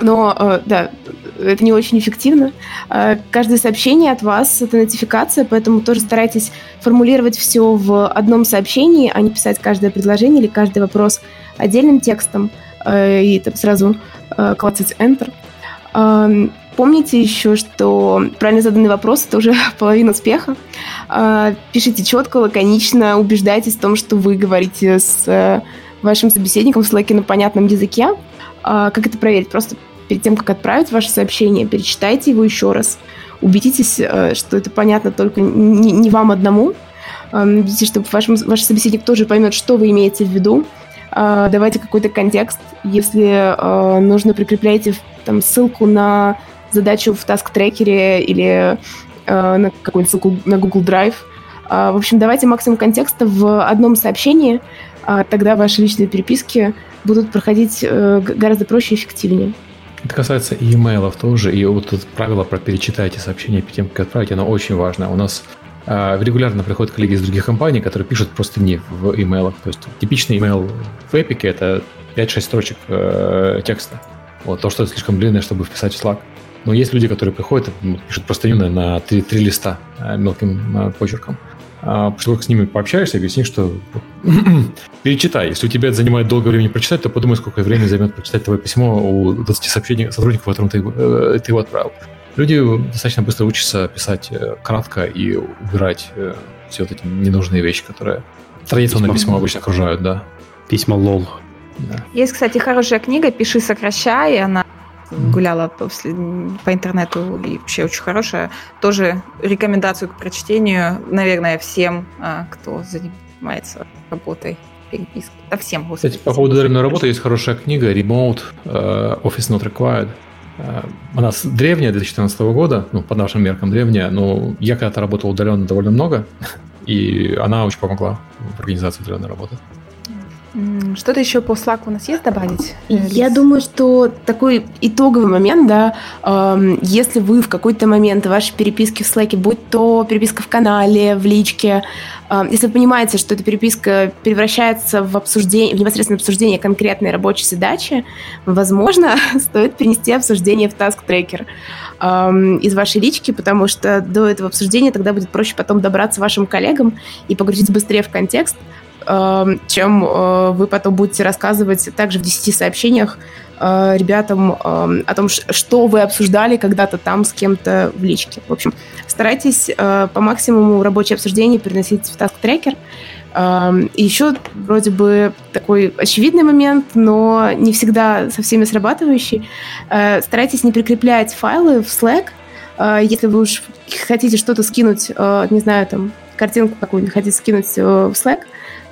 да, это не очень эффективно. Каждое сообщение от вас – это нотификация, поэтому тоже старайтесь формулировать все в одном сообщении, а не писать каждое предложение или каждый вопрос отдельным текстом и там сразу клацать Enter. Помните еще, что правильно заданный вопрос – это уже половина успеха. Пишите четко, лаконично, убеждайтесь в том, что вы говорите с вашим собеседником в Slack на понятном языке. Как это проверить? Просто перед тем, как отправить ваше сообщение, перечитайте его еще раз. Убедитесь, что это понятно только не вам одному. Убедитесь, чтобы ваш собеседник тоже поймет, что вы имеете в виду. Давайте какой-то контекст. Если нужно, прикрепляйте там ссылку на задачу в таск-трекере или на какую-нибудь ссылку на Google Drive. В общем, давайте максимум контекста в одном сообщении, тогда ваши личные переписки будут проходить гораздо проще и эффективнее. Это касается и имейлов тоже, и вот это правило про перечитайте сообщение перед тем, как отправить, оно очень важно. У нас регулярно приходят коллеги из других компаний, которые пишут просто не в имейлах. То есть типичный имейл в Эпике – это 5-6 строчек текста. Вот, то, что это слишком длинное, чтобы вписать в Slack. Но есть люди, которые приходят и пишут простыню на 3 листа мелким почерком. После того, как с ними пообщаешься, объясни, что перечитай. Если у тебя это занимает долгое время прочитать, то подумай, сколько времени займет прочитать твое письмо у 20 сообщений сотрудников, которым ты его отправил. Люди достаточно быстро учатся писать кратко и убирать все вот эти ненужные вещи, которые традиционные письма обычно окружают, да. Письма лол. Да. Есть, кстати, хорошая книга «Пиши, сокращай», она гуляла по интернету и вообще очень хорошая. Тоже рекомендацию к прочтению, наверное, всем, кто занимается работой, перепиской. Да всем, господи. Кстати, по поводу удаленной работы есть хорошая книга «Remote Office Not Required». Она древняя, 2014 года, ну, по нашим меркам древняя, но я когда-то работал удаленно довольно много, и она очень помогла в организации удаленной работы. Что-то еще по Slack у нас есть добавить? Я думаю, что такой итоговый момент, да, если вы в какой-то момент ваши переписки в Slack, будь то переписка в канале, в личке, если вы понимаете, что эта переписка превращается в обсуждение, в непосредственное обсуждение конкретной рабочей задачи, возможно, стоит перенести обсуждение в task-tracker из вашей лички, потому что до этого обсуждения тогда будет проще потом добраться вашим коллегам и погрузиться быстрее в контекст, чем вы потом будете рассказывать также в 10 сообщениях ребятам о том, что вы обсуждали когда-то там с кем-то в личке. В общем, старайтесь по максимуму рабочие обсуждения переносить в task-tracker. И еще вроде бы такой очевидный момент, но не всегда со всеми срабатывающий. Старайтесь не прикреплять файлы в Slack, если вы уж хотите что-то скинуть, не знаю, там, картинку какую-нибудь хотите скинуть в Slack,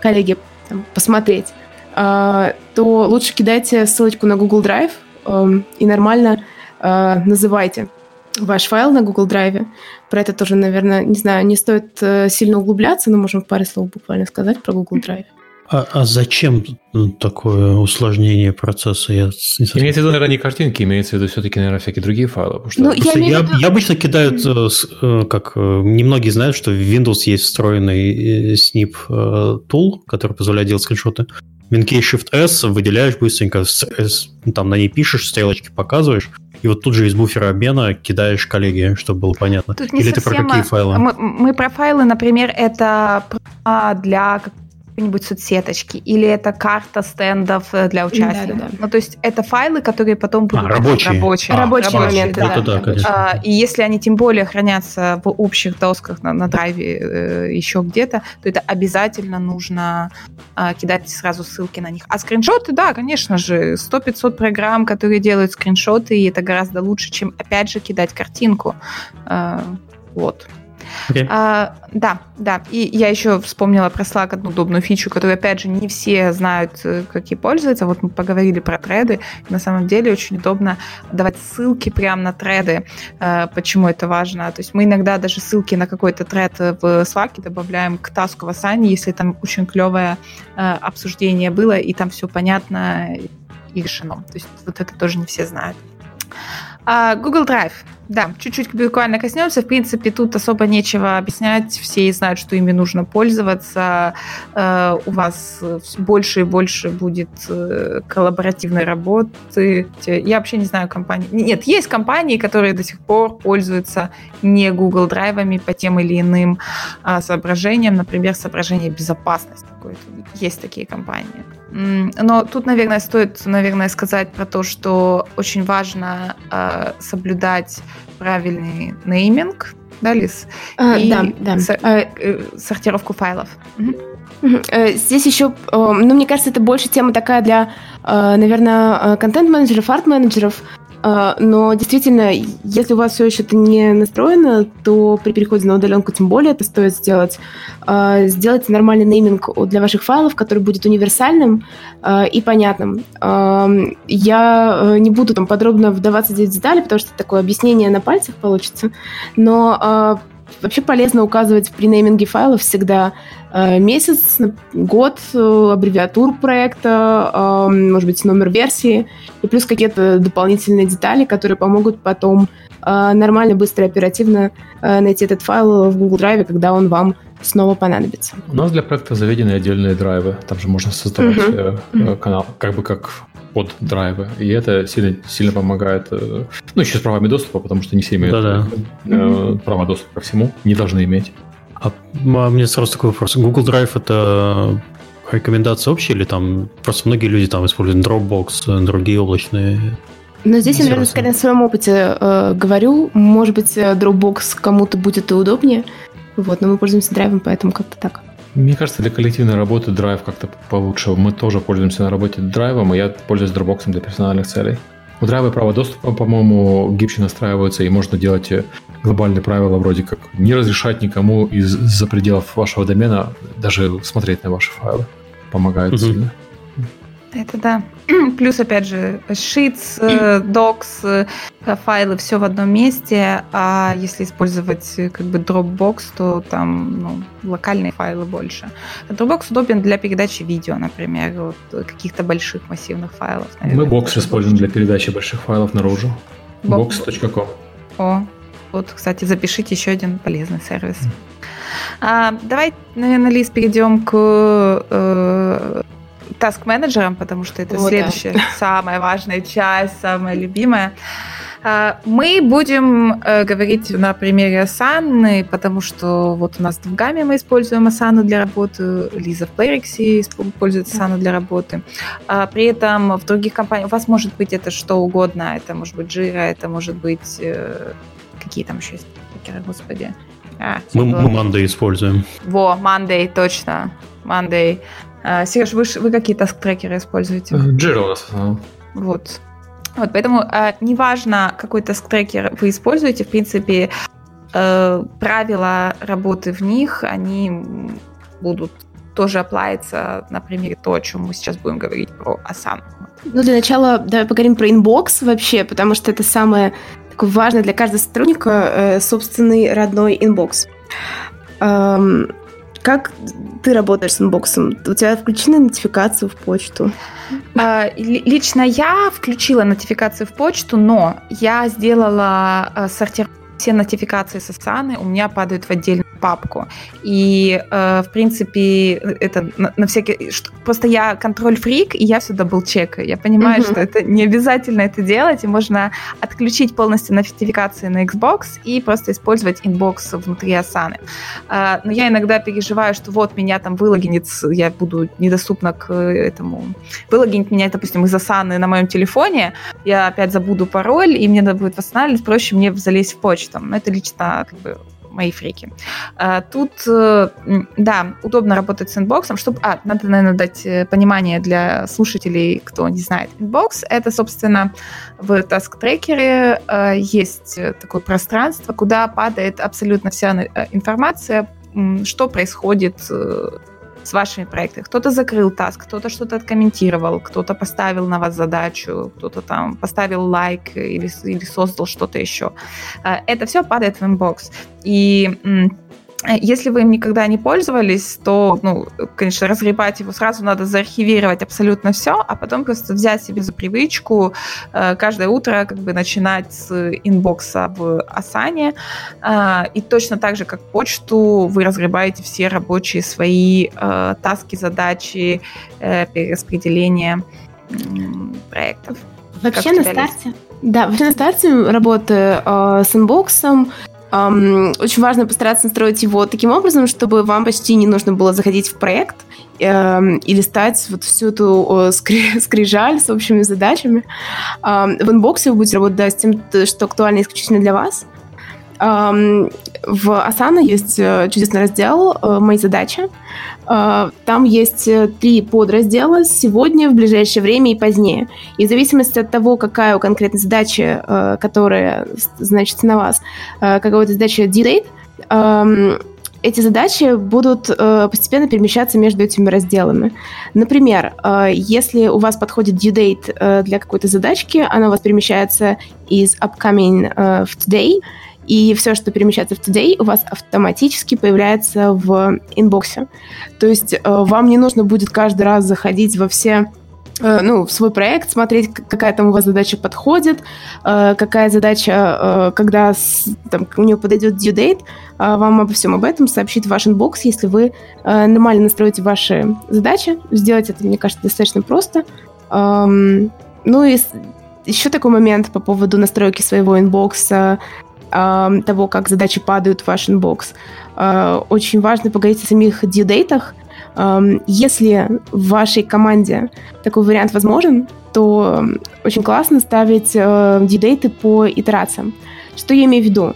коллеги, там, посмотреть, то лучше кидайте ссылочку на Google Drive и нормально называйте ваш файл на Google Drive. Про это тоже, наверное, не знаю, не стоит сильно углубляться, но можем в паре слов буквально сказать про Google Drive. А зачем такое усложнение процесса? Имеется в виду, наверное, не картинки, имеется в виду все-таки, наверное, всякие другие файлы. Потому что я обычно кидаю, как немногие знают, что в Windows есть встроенный snip-тул, который позволяет делать скриншоты. Винкей Shift-S выделяешь быстренько, там на ней пишешь, стрелочки показываешь, и вот тут же из буфера обмена кидаешь коллеги, чтобы было понятно. Или ты про какие файлы? Мы про файлы, например, это для какой-нибудь соцсеточки, или это карта стендов для участия. Да. Ну, то есть это файлы, которые потом будут рабочие моменты. Да. И если они тем более хранятся в общих досках на драйве еще где-то, то это обязательно нужно кидать сразу ссылки на них. А скриншоты, да, конечно же, 100-500 программ, которые делают скриншоты, и это гораздо лучше, чем, опять же, кидать картинку. Вот. Okay. Да, и я еще вспомнила про Slack одну удобную фичу, которую, опять же, не все знают, как ей пользоваться. Вот мы поговорили про треды, на самом деле очень удобно давать ссылки прямо на треды, почему это важно. То есть мы иногда даже ссылки на какой-то тред в Slack добавляем к таску в Asana, если там очень клевое обсуждение было, и там все понятно и решено. То есть вот это тоже не все знают. Google Drive. Да, чуть-чуть буквально коснемся. В принципе, тут особо нечего объяснять. Все знают, что ими нужно пользоваться. У вас больше и больше будет коллаборативной работы. Я вообще не знаю компаний. Нет, есть компании, которые до сих пор пользуются не Google Drive-ами по тем или иным соображениям. Например, соображение безопасности. Есть такие компании. Но тут, наверное, стоит, сказать про то, что очень важно соблюдать правильный нейминг, да, Лиз? Да. Сортировку файлов. Здесь еще, мне кажется, это больше тема такая для, наверное, контент-менеджеров, арт-менеджеров. Но действительно, если у вас все еще это не настроено, то при переходе на удаленку тем более это стоит сделать. Сделайте нормальный нейминг для ваших файлов, который будет универсальным и понятным. Я не буду там подробно вдаваться в детали, потому что такое объяснение на пальцах получится, но вообще полезно указывать при нейминге файлов всегда месяц, год, аббревиатуру проекта, может быть, номер версии, и плюс какие-то дополнительные детали, которые помогут потом нормально, быстро, оперативно найти этот файл в Google Drive, когда он вам снова понадобится. У нас для проекта заведены отдельные драйвы, там же можно создавать канал, как бы как под драйвы, и это сильно, сильно помогает, еще с правами доступа, потому что не все имеют права доступа ко всему, не должны иметь. А мне сразу такой вопрос. Google Drive – это рекомендация общая или там просто многие люди там используют Dropbox, другие облачные? Но здесь я, наверное, скорее на своем опыте говорю. Может быть, Dropbox кому-то будет и удобнее. Вот, но мы пользуемся драйвом, поэтому как-то так. Мне кажется, для коллективной работы драйв как-то получше. Мы тоже пользуемся на работе драйвом, и я пользуюсь Dropbox для персональных целей. У драйва права доступа, по-моему, гибче настраиваются, и можно делать глобальные правила вроде как не разрешать никому из-за пределов вашего домена даже смотреть на ваши файлы. Помогает сильно. Это да. Плюс, опять же, sheets, docs, файлы, все в одном месте. А если использовать как бы Dropbox, то там локальные файлы больше. Dropbox удобен для передачи видео, например, вот, каких-то больших массивных файлов. Наверное, мы Box используем для передачи больших файлов наружу. Box.com. О, вот, кстати, запишите еще один полезный сервис. Давай, наверное, Лиз, перейдем к... таск-менеджером, потому что это следующая, самая важная часть, самая любимая. Мы будем говорить на примере Asana, потому что вот у нас в DevGAMM мы используем Asana для работы, Лиза в Playrix использует Asana для работы. При этом в других компаниях у вас может быть это что угодно. Это может быть Jira, это может быть... Какие там еще есть? Господи. Мы Monday используем. Monday, точно. Monday. Сереж, вы какие таск-трекеры используете? Jira у нас в основном. Вот, поэтому неважно, какой таск-трекер вы используете, в принципе, правила работы в них, они будут тоже аплаиться на примере то, о чем мы сейчас будем говорить про Asana. Для начала давай поговорим про инбокс вообще, потому что это самое такое важное для каждого сотрудника, собственный родной инбокс. Как ты работаешь с инбоксом? У тебя включена нотификация в почту? Лично я включила нотификацию в почту, но я сделала сортировку. Все нотификации с Asana у меня падают в отдельную папку. И, в принципе, это на всякий... Просто я контроль-фрик, и я все дабл-чекаю. Я понимаю, что это не обязательно это делать, и можно отключить полностью нотификации на Xbox и просто использовать инбокс внутри Asana. Но я иногда переживаю, что вот меня там вылогинит, я буду недоступна к этому... Вылогинит меня, допустим, из Asana на моем телефоне, я опять забуду пароль, и мне надо будет восстанавливать, проще мне залезть в почту. Но это лично как бы мои фрики. Тут, да, удобно работать с инбоксом. Надо, наверное, дать понимание для слушателей, кто не знает. Инбокс — это, собственно, в таск-трекере есть такое пространство, куда падает абсолютно вся информация, что происходит с вашими проектами. Кто-то закрыл таск, кто-то что-то откомментировал, кто-то поставил на вас задачу, кто-то там поставил лайк или создал что-то еще. Это все падает в инбокс. И если вы им никогда не пользовались, то, конечно, разгребать его сразу надо, заархивировать абсолютно все, а потом просто взять себе за привычку каждое утро как бы начинать с инбокса в Asana. И точно так же, как почту, вы разгребаете все рабочие свои таски, задачи, перераспределение проектов. Вообще на старте работы с инбоксом очень важно постараться настроить его таким образом, чтобы вам почти не нужно было заходить в проект и листать вот всю эту скрижаль с общими задачами. В инбоксе вы будете работать с тем, что актуально исключительно для вас. В Asana есть чудесный раздел «Мои задачи». Там есть 3 подраздела: сегодня, в ближайшее время и позднее. И в зависимости от того, какая у конкретной задачи, которая значится на вас, какая-то задача due date, эти задачи будут постепенно перемещаться между этими разделами. Например, если у вас подходит due date для какой-то задачки, она у вас перемещается из upcoming в today, и все, что перемещается в Today, у вас автоматически появляется в инбоксе. То есть вам не нужно будет каждый раз заходить во все, в свой проект, смотреть, какая там у вас задача подходит, какая задача, когда у нее подойдет due date, вам обо всем об этом сообщит ваш инбокс, если вы нормально настроите ваши задачи. Сделать это, мне кажется, достаточно просто. Еще такой момент по поводу настройки своего инбокса. того, как задачи падают в ваш инбокс, очень важно поговорить о самих дьюдейтах. Если в вашей команде такой вариант возможен, то очень классно ставить дьюдейты по итерациям. Что я имею в виду?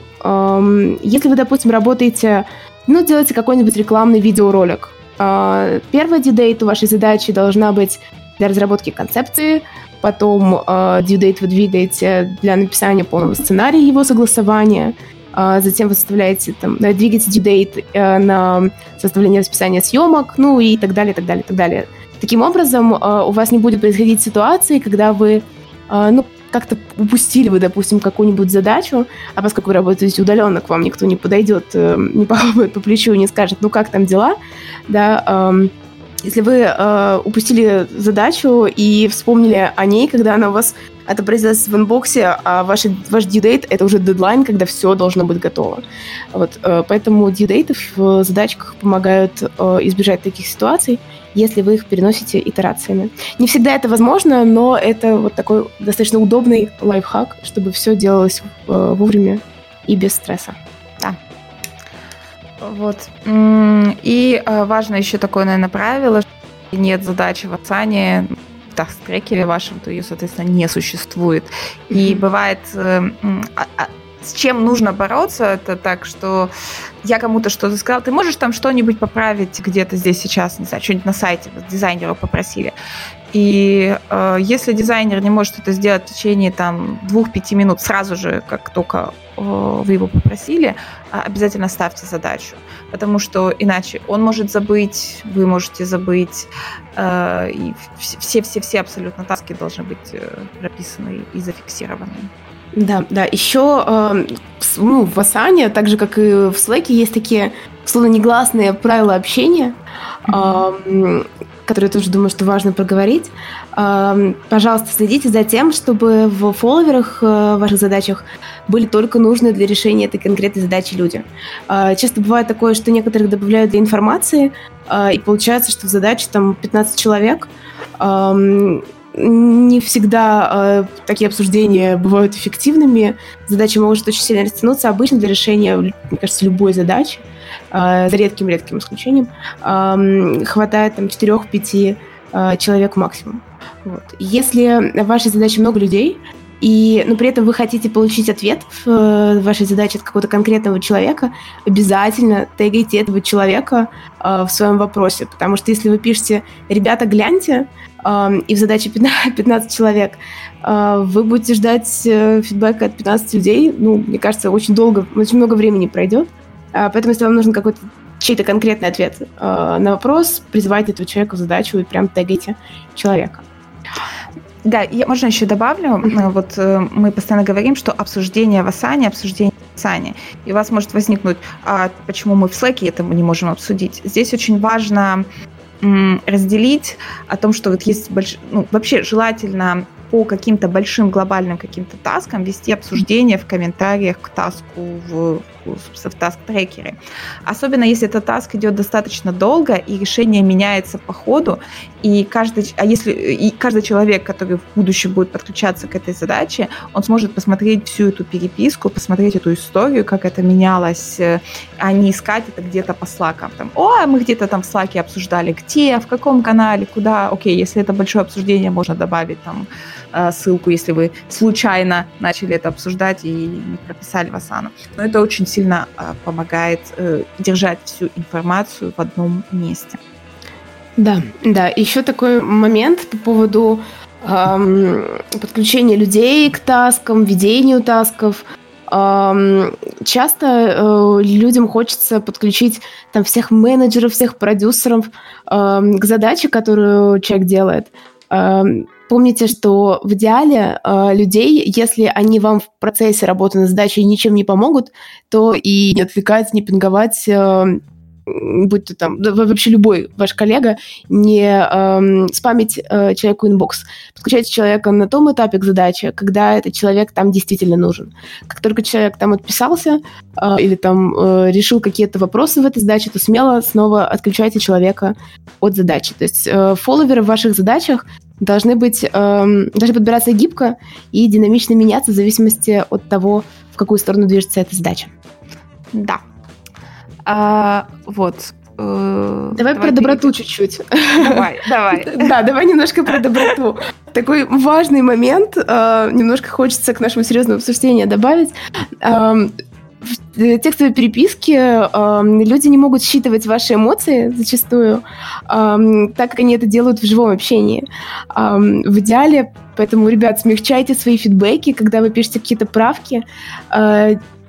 Если вы, допустим, работаете, делаете какой-нибудь рекламный видеоролик, первая дьюдейт у вашей задачи должна быть для разработки концепции, потом дьюдейт вы двигаете для написания полного сценария, его согласования, затем вы составляете, двигаете дьюдейт на составление расписания съемок, и так далее, так далее, так далее. Таким образом, у вас не будет происходить ситуации, когда вы, как-то упустили вы, допустим, какую-нибудь задачу, а поскольку вы работаете удаленно, к вам никто не подойдет, не похлопает по плечу и не скажет, как там дела, да. Если вы упустили задачу и вспомнили о ней, когда она у вас отобразилась в инбоксе, а ваш due date — это уже дедлайн, когда все должно быть готово. Поэтому due date в задачках помогают избежать таких ситуаций, если вы их переносите итерациями. Не всегда это возможно, но это такой достаточно удобный лайфхак, чтобы все делалось вовремя и без стресса. И важно еще такое, наверное, правило, что нет задачи в Asana, в трекере вашем, то ее, соответственно, не существует. И бывает, с чем нужно бороться, это так, что я кому-то что-то сказала, ты можешь там что-нибудь поправить где-то здесь сейчас, не знаю, что-нибудь на сайте, дизайнера попросили. И если дизайнер не может это сделать в течение 2-5 минут сразу же, как только вы его попросили, обязательно ставьте задачу, потому что иначе он может забыть, вы можете забыть, и все абсолютно таски должны быть прописаны и зафиксированы. Да. Еще в Asana, так же, как и в Slack, есть такие, словно негласные правила общения, которые я тоже думаю, что важно проговорить. Пожалуйста, следите за тем, чтобы в фолловерах, в ваших задачах были только нужные для решения этой конкретной задачи люди. Часто бывает такое, что некоторых добавляют для информации, и получается, что в задаче 15 человек. Не всегда такие обсуждения бывают эффективными. Задача может очень сильно растянуться. Обычно для решения, мне кажется, любой задачи, за редким-редким исключением, хватает 4-5 человек максимум. Если в вашей задаче много людей, но при этом вы хотите получить ответ в вашей задаче от какого-то конкретного человека, обязательно тегайте этого человека в своем вопросе. Потому что если вы пишете «ребята, гляньте», и в задаче 15 человек, вы будете ждать фидбэка от 15 людей, мне кажется, очень много времени пройдет. Поэтому, если вам нужен какой-то чей-то конкретный ответ на вопрос, призывайте этого человека в задачу и прям тегайте человека. Да, я, можно еще добавлю, мы постоянно говорим, что обсуждение в Asana, и у вас может возникнуть, почему мы в Slack это мы не можем обсудить. Здесь очень важно разделить о том, что есть вообще желательно по каким-то большим глобальным каким-то таскам вести обсуждение в комментариях к таску в таск-трекере. Особенно если этот таск идет достаточно долго, и решение меняется по ходу, и каждый человек, который в будущем будет подключаться к этой задаче, он сможет посмотреть всю эту переписку, посмотреть эту историю, как это менялось, а не искать это где-то по Slack'ам. Мы где-то в Slack'е обсуждали, в каком канале, куда. Окей, если это большое обсуждение, можно добавить ссылку, если вы случайно начали это обсуждать и не прописали в Asana. Но это очень сильно помогает держать всю информацию в одном месте. Да. Еще такой момент по поводу подключения людей к таскам, ведению тасков. Часто людям хочется подключить всех менеджеров, всех продюсеров к задаче, которую человек делает. Помните, что в идеале людей, если они вам в процессе работы над задачей ничем не помогут, то и не отвлекать, не пинговать, будь то вообще любой ваш коллега, не спамить человеку инбокс. Подключайте человека на том этапе к задаче, когда этот человек действительно нужен. Как только человек отписался или решил какие-то вопросы в этой задаче, то смело снова отключайте человека от задачи. То есть фолловеры в ваших задачах должны подбираться гибко и динамично меняться в зависимости от того, в какую сторону движется эта задача. Да. Давай про доброту чуть-чуть. Давай. Да, давай немножко про доброту. Такой важный момент, немножко хочется к нашему серьезному обсуждению добавить. В текстовой переписке люди не могут считывать ваши эмоции зачастую, так как они это делают в живом общении. В идеале, поэтому, ребят, смягчайте свои фидбэки, когда вы пишете какие-то правки,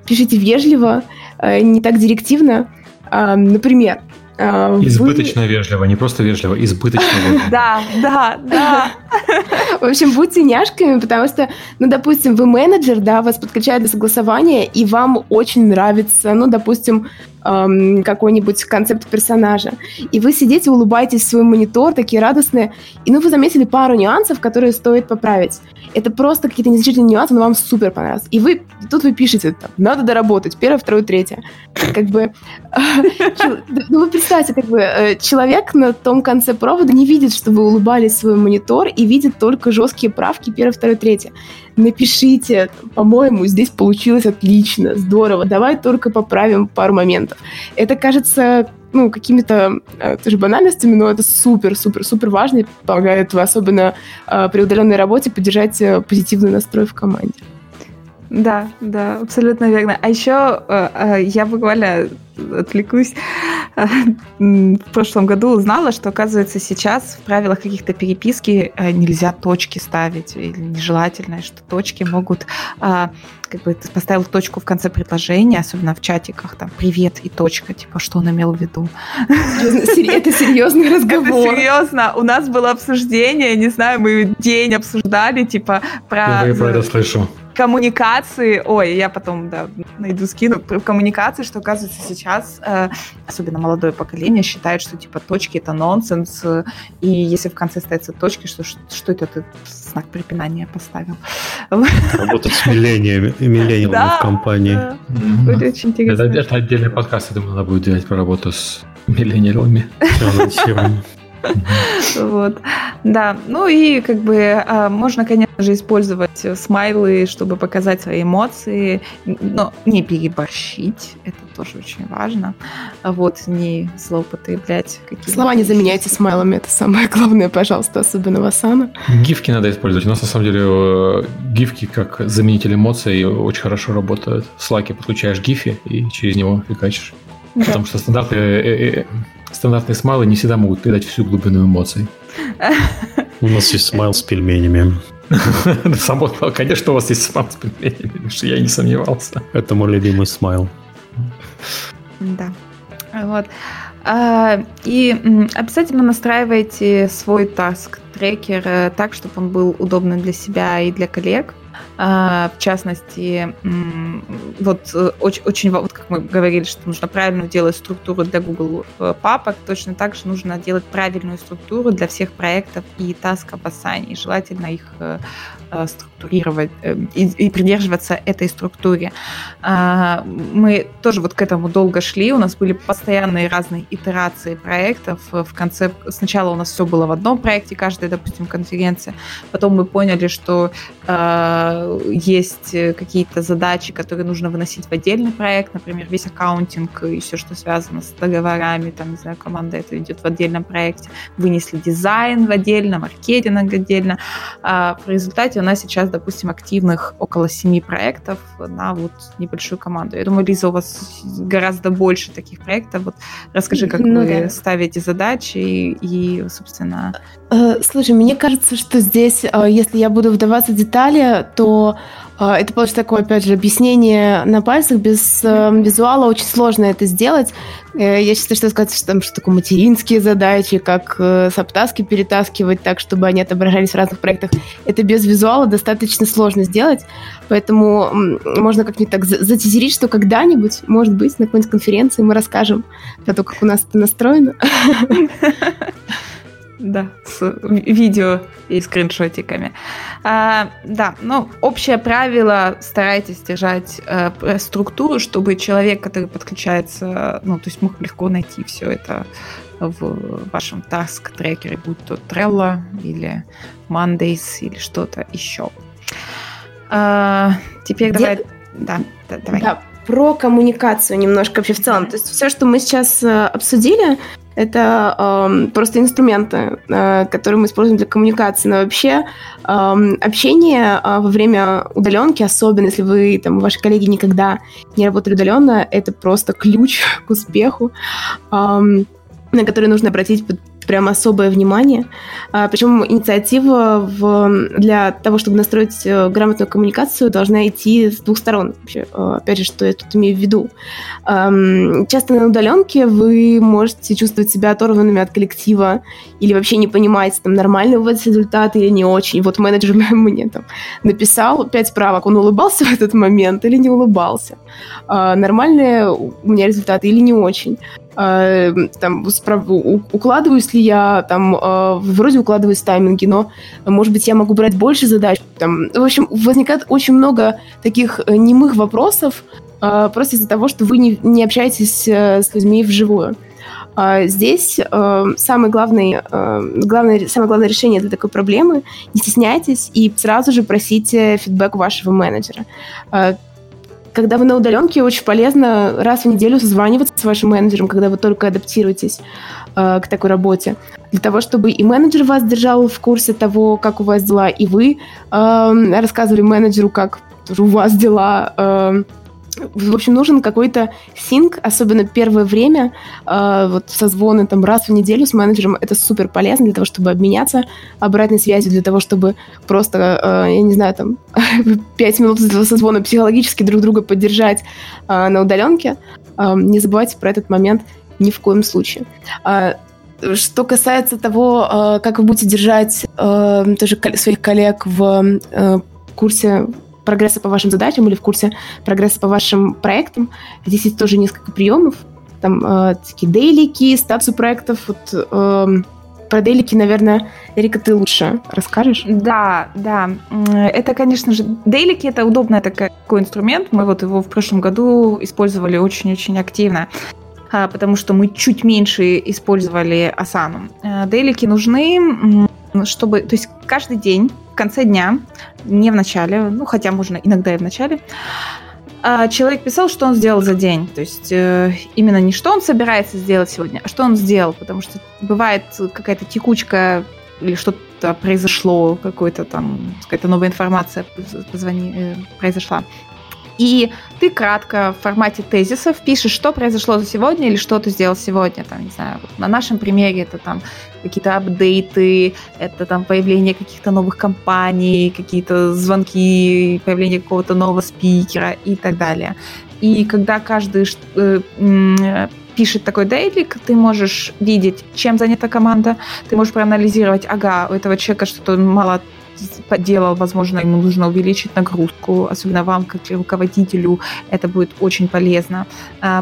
пишите вежливо, не так директивно. Например... избыточно вежливо, не просто вежливо, избыточно вежливо. Да. В общем, будьте няшками, потому что, допустим, вы менеджер, да, вас подключают до согласования, и вам очень нравится, допустим, какой-нибудь концепт персонажа. И вы сидите, улыбаетесь в свой монитор, такие радостные, и, вы заметили пару нюансов, которые стоит поправить. Это просто какие-то незначительные нюансы, но вам супер понравилось. И тут вы пишете, надо доработать, 1, 2, 3. Вы представьте, человек на том конце провода не видит, что вы улыбались в свой монитор, и видит только жесткие правки 1, 2, 3. Напишите, по-моему, здесь получилось отлично, здорово, давай только поправим пару моментов. Это кажется, какими-то тоже банальностями, но это супер-супер-супер важно и помогает, особенно при удаленной работе, поддержать позитивный настрой в команде. Да, абсолютно верно. А еще я буквально отвлекусь. В прошлом году узнала, что, оказывается, сейчас в правилах каких-то переписки нельзя точки ставить, или нежелательно, что точки могут... ты поставил точку в конце предложения, особенно в чатиках, «Привет» и точка, что он имел в виду. Это серьезный разговор. Это серьезно. У нас было обсуждение, не знаю, мы день обсуждали, про... Я про это слышу. Коммуникации, я потом найду, скину, коммуникации, что, оказывается, сейчас, особенно молодое поколение, считает, что, точки — это нонсенс, и если в конце ставятся точки, что это ты знак препинания поставил. Работать с миллениалами в компании. Будет очень интересно. Это отдельный подкаст, я думаю, надо будет делать про работу с миллениалами. Да, и можно, конечно же, использовать смайлы, чтобы показать свои эмоции, но не переборщить, это тоже очень важно, не злоупотреблять. Слова не заменяйте смайлами, это самое главное, пожалуйста, особенно в Asana. Гифки надо использовать, у нас на самом деле гифки как заменитель эмоций очень хорошо работают. В Slack подключаешь гифи и через него фигачишь, потому что стандартные смайлы не всегда могут передать всю глубину эмоций. У нас есть смайл с пельменями. Конечно, у вас есть смайл с пельменями, что я не сомневался. Это мой любимый смайл. Да. И обязательно настраивайте свой таск-трекер так, чтобы он был удобным для себя и для коллег. В частности, очень, как мы говорили, что нужно правильно делать структуру для Google папок, точно так же нужно делать правильную структуру для всех проектов и тасков в Asana, и желательно их структурировать и придерживаться этой структуре. Мы тоже к этому долго шли, у нас были постоянные разные итерации проектов. Сначала у нас все было в одном проекте, каждая, допустим, конференция, потом мы поняли, что есть какие-то задачи, которые нужно выносить в отдельный проект, например, весь аккаунтинг и все, что связано с договорами, команда это идет в отдельном проекте, вынесли дизайн в отдельно, маркетинг отдельно. В результате у нас сейчас, допустим, активных около 7 проектов на небольшую команду. Я думаю, Лиза, у вас гораздо больше таких проектов. Расскажи, как вы ставите задачи и собственно... Слушай, мне кажется, что здесь, если я буду вдаваться в детали, то это получится такое, опять же, объяснение на пальцах, без визуала очень сложно это сделать. Я считаю, что сказать, что такое материнские задачи, как саптаски перетаскивать так, чтобы они отображались в разных проектах. Это без визуала достаточно сложно сделать, поэтому можно как-нибудь так затизерить, что когда-нибудь, может быть, на какой-нибудь конференции мы расскажем про то, как у нас это настроено. Да, с видео и скриншотиками. Общее правило, старайтесь держать структуру, чтобы человек, который подключается, мог легко найти все это в вашем task-трекере, будь то Trello или Mondays или что-то еще. Теперь давай. Да, про коммуникацию немножко вообще в целом. То есть все, что мы сейчас обсудили, это просто инструменты, которые мы используем для коммуникации. Но вообще общение во время удаленки, особенно если вы, там, ваши коллеги никогда не работали удаленно, это просто ключ к успеху, на который нужно обратить прям особое внимание. Причем инициатива для того, чтобы настроить грамотную коммуникацию, должна идти с двух сторон. Вообще, опять же, что я тут имею в виду. Часто на удаленке вы можете чувствовать себя оторванными от коллектива или вообще не понимаете, там, нормально у вас результат или не очень. Вот менеджер мне там написал 5 справок, он улыбался в этот момент или не улыбался. Нормальные у меня результаты или не очень. Там, укладываюсь ли я, там, вроде укладываюсь в тайминги, но, может быть, я могу брать больше задач. Там, в общем, возникает очень много таких немых вопросов просто из-за того, что вы не общаетесь с людьми вживую. Здесь самое главное решение для такой проблемы – не стесняйтесь и сразу же просите фидбэк вашего менеджера. Когда вы на удаленке, очень полезно раз в неделю созваниваться с вашим менеджером, когда вы только адаптируетесь к такой работе, для того, чтобы и менеджер вас держал в курсе того, как у вас дела, и вы рассказывали менеджеру, как у вас дела. В общем, нужен какой-то синк, особенно первое время, вот созвоны там раз в неделю с менеджером, это супер полезно для того, чтобы обменяться обратной связью, для того, чтобы просто, я не знаю, там 5 минут этого созвона психологически друг друга поддержать на удаленке. Не забывайте про этот момент ни в коем случае. Что касается того, как вы будете держать тоже своих коллег в курсе прогресса по вашим задачам или в курсе прогресса по вашим проектам. Здесь есть тоже несколько приемов. Там такие дейлики, статусы проектов. Вот, про дейлики, наверное, Эрика, ты лучше расскажешь? Да. Это, конечно же, дейлики — это удобный такой инструмент. Мы вот его в прошлом году использовали очень-очень активно, потому что мы чуть меньше использовали Асану. Дейлики нужны, чтобы... То есть каждый день в конце дня, не в начале, ну, хотя можно иногда и в начале, человек писал, что он сделал за день. То есть именно не что он собирается сделать сегодня, а что он сделал. Потому что бывает какая-то текучка или что-то произошло, какая-то новая информация произошла. И ты кратко в формате тезисов пишешь, что произошло за сегодня или что ты сделал сегодня. Там, не знаю, вот на нашем примере это там какие-то апдейты, это там появление каких-то новых компаний, какие-то звонки, появление какого-то нового спикера и так далее. И когда каждый пишет такой дейлик, ты можешь видеть, чем занята команда, ты можешь проанализировать, у этого человека что-то мало поделал, возможно, ему нужно увеличить нагрузку, особенно вам, как руководителю, это будет очень полезно.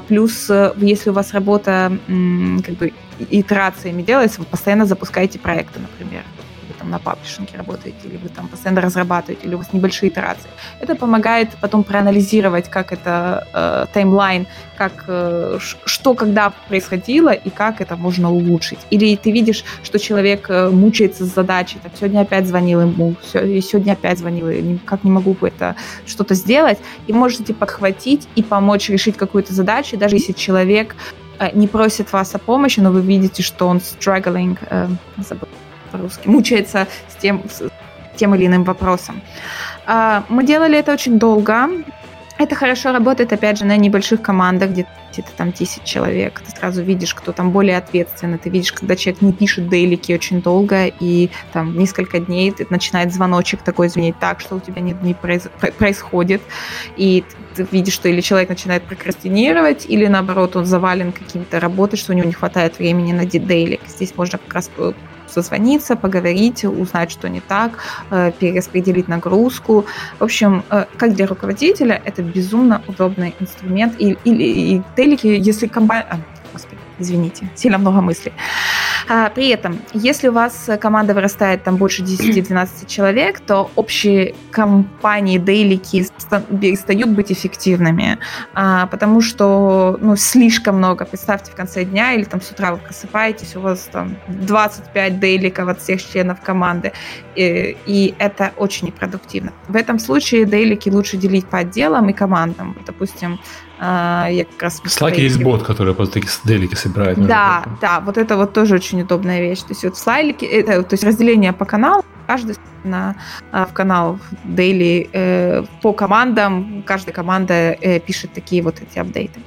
Плюс, если у вас работа итерациями делается, вы постоянно запускаете проекты, например, вы там на паблишинге работаете, или вы там постоянно разрабатываете, или у вас небольшие итерации. Это помогает потом проанализировать, как это таймлайн, что когда происходило и как это можно улучшить. Или ты видишь, что человек мучается с задачей, там, сегодня опять звонил ему, никак не могу что-то сделать, и можете подхватить и помочь решить какую-то задачу, даже если человек не просит вас о помощи, но вы видите, что он struggling, по-русски, мучается с тем или иным вопросом. Мы делали это очень долго. Это хорошо работает, опять же, на небольших командах, где-то там 10 человек. Ты сразу видишь, кто там более ответственный. Ты видишь, когда человек не пишет дейлики очень долго, и там несколько дней начинает звоночек такой звенеть, так, что у тебя не происходит. И ты видишь, что или человек начинает прокрастинировать, или, наоборот, он завален какими-то работой, что у него не хватает времени на дейлик. Здесь можно как раз созвониться, поговорить, узнать, что не так, перераспределить нагрузку. В общем, как для руководителя, это безумно удобный инструмент. И дейлики, если сильно много мыслей. При этом, если у вас команда вырастает там больше 10-12 человек, то общие компании, дейлики перестают быть эффективными, потому что слишком много. Представьте, в конце дня или там с утра вы просыпаетесь, у вас там 25 дейликов от всех членов команды, и это очень непродуктивно. В этом случае дейлики лучше делить по отделам и командам. Допустим, я как раз... В Slack есть бот, который просто такие делики собирает. Да, да, вот это вот тоже очень удобная вещь. То есть вот в слайлике, то есть разделение по каналу, каждый в канал в дейли по командам, каждая команда пишет такие вот эти апдейты,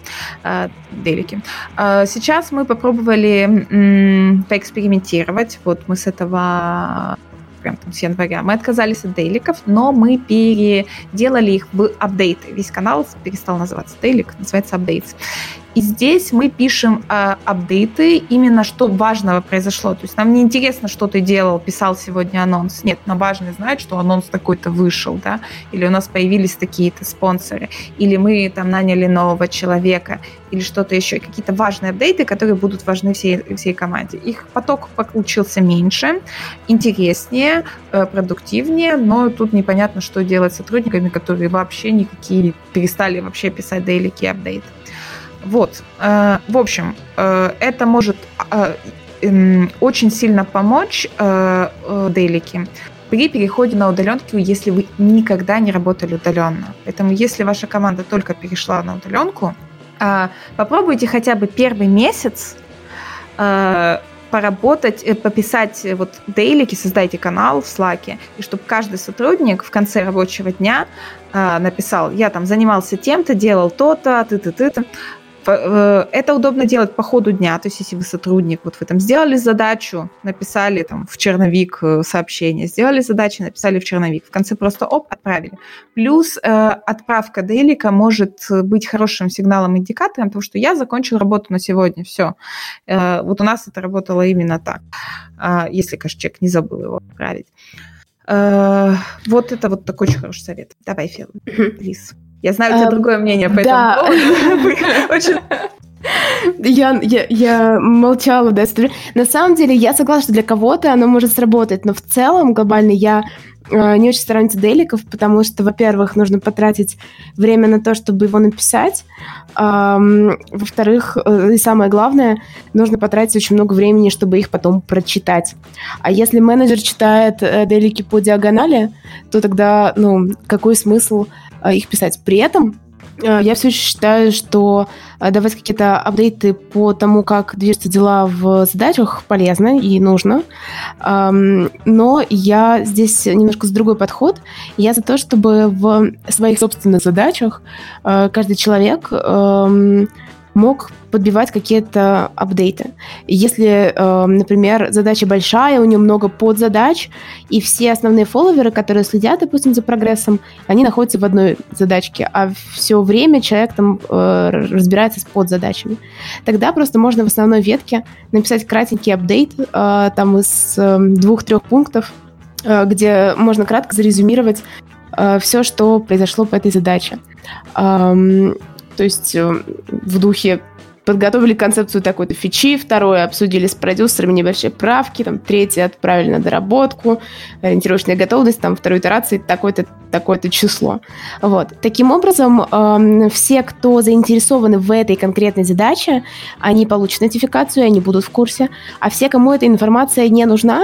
дейлики. Сейчас мы попробовали поэкспериментировать, вот мы с этого... прям там с января, мы отказались от дейликов, но мы переделали их в апдейты. Весь канал перестал называться дейлик, называется апдейтс. И здесь мы пишем апдейты, именно что важного произошло. То есть нам не интересно, что ты делал, писал сегодня анонс. Нет, нам важно знать, что анонс такой-то вышел, да, или у нас появились такие-то спонсоры, или мы там наняли нового человека, или что-то еще. Какие-то важные апдейты, которые будут важны всей команде. Их поток получился меньше, интереснее, продуктивнее, но тут непонятно, что делать с сотрудниками, которые вообще никакие перестали вообще писать дейлики и апдейты. Вот, в общем, это может очень сильно помочь дейлики при переходе на удаленку, если вы никогда не работали удаленно. Поэтому, если ваша команда только перешла на удаленку, попробуйте хотя бы первый месяц поработать, пописать вот дейлики, создайте канал в Slack, и чтобы каждый сотрудник в конце рабочего дня написал: я там занимался тем-то, делал то-то, ты-ты-ты-то. Это удобно делать по ходу дня, то есть если вы сотрудник, вот вы там сделали задачу, написали там в черновик сообщение, сделали задачу, написали в черновик, в конце просто оп, отправили. Плюс отправка дейлика может быть хорошим сигналом, индикатором того, что я закончил работу на сегодня, все. Вот у нас это работало именно так, если, конечно, человек не забыл его отправить. Вот это вот такой очень хороший совет. Давай, Фил, Лиз. Я знаю, у тебя другое мнение по этому поводу. Я молчала до этого. На самом деле, я согласна, что для кого-то оно может сработать, но в целом, глобально, я не очень сторонница дейликов, потому что, во-первых, нужно потратить время на то, чтобы его написать, во-вторых, и самое главное, нужно потратить очень много времени, чтобы их потом прочитать. А если менеджер читает дейлики по диагонали, то тогда, какой смысл их писать? При этом я все еще считаю, что давать какие-то апдейты по тому, как движутся дела в задачах, полезно и нужно. Но я здесь немножко за другой подход. Я за то, чтобы в своих собственных задачах каждый человек мог подбивать какие-то апдейты. Если, например, задача большая, у нее много подзадач, и все основные фолловеры, которые следят, допустим, за прогрессом, они находятся в одной задачке, а все время человек там разбирается с подзадачами. Тогда просто можно в основной ветке написать кратенький апдейт там из 2-3 пунктов, где можно кратко зарезюмировать все, что произошло по этой задаче. То есть в духе подготовили концепцию такой-то фичи, второе обсудили с продюсерами небольшие правки, там, третье отправили на доработку, ориентировочная готовность, там, второй итерации, такое-то число. Вот. Таким образом, все, кто заинтересованы в этой конкретной задаче, они получат нотификацию, они будут в курсе, а все, кому эта информация не нужна,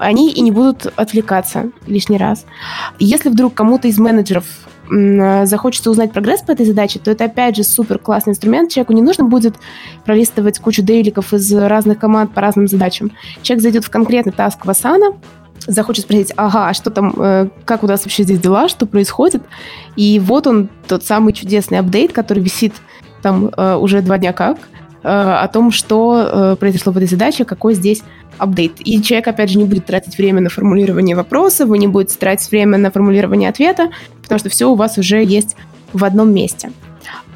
они и не будут отвлекаться лишний раз. Если вдруг кому-то из менеджеров захочется узнать прогресс по этой задаче, то это, опять же, супер классный инструмент. Человеку не нужно будет пролистывать кучу дейликов из разных команд по разным задачам. Человек зайдет в конкретный таск в Asana, захочет спросить: ага, что там, как у нас вообще здесь дела, что происходит? И вот он, тот самый чудесный апдейт, который висит там уже 2 дня как, о том, что произошло в этой задаче, какой здесь апдейт. И человек, опять же, не будет тратить время на формулирование вопроса, вы не будете тратить время на формулирование ответа, потому что все у вас уже есть в одном месте.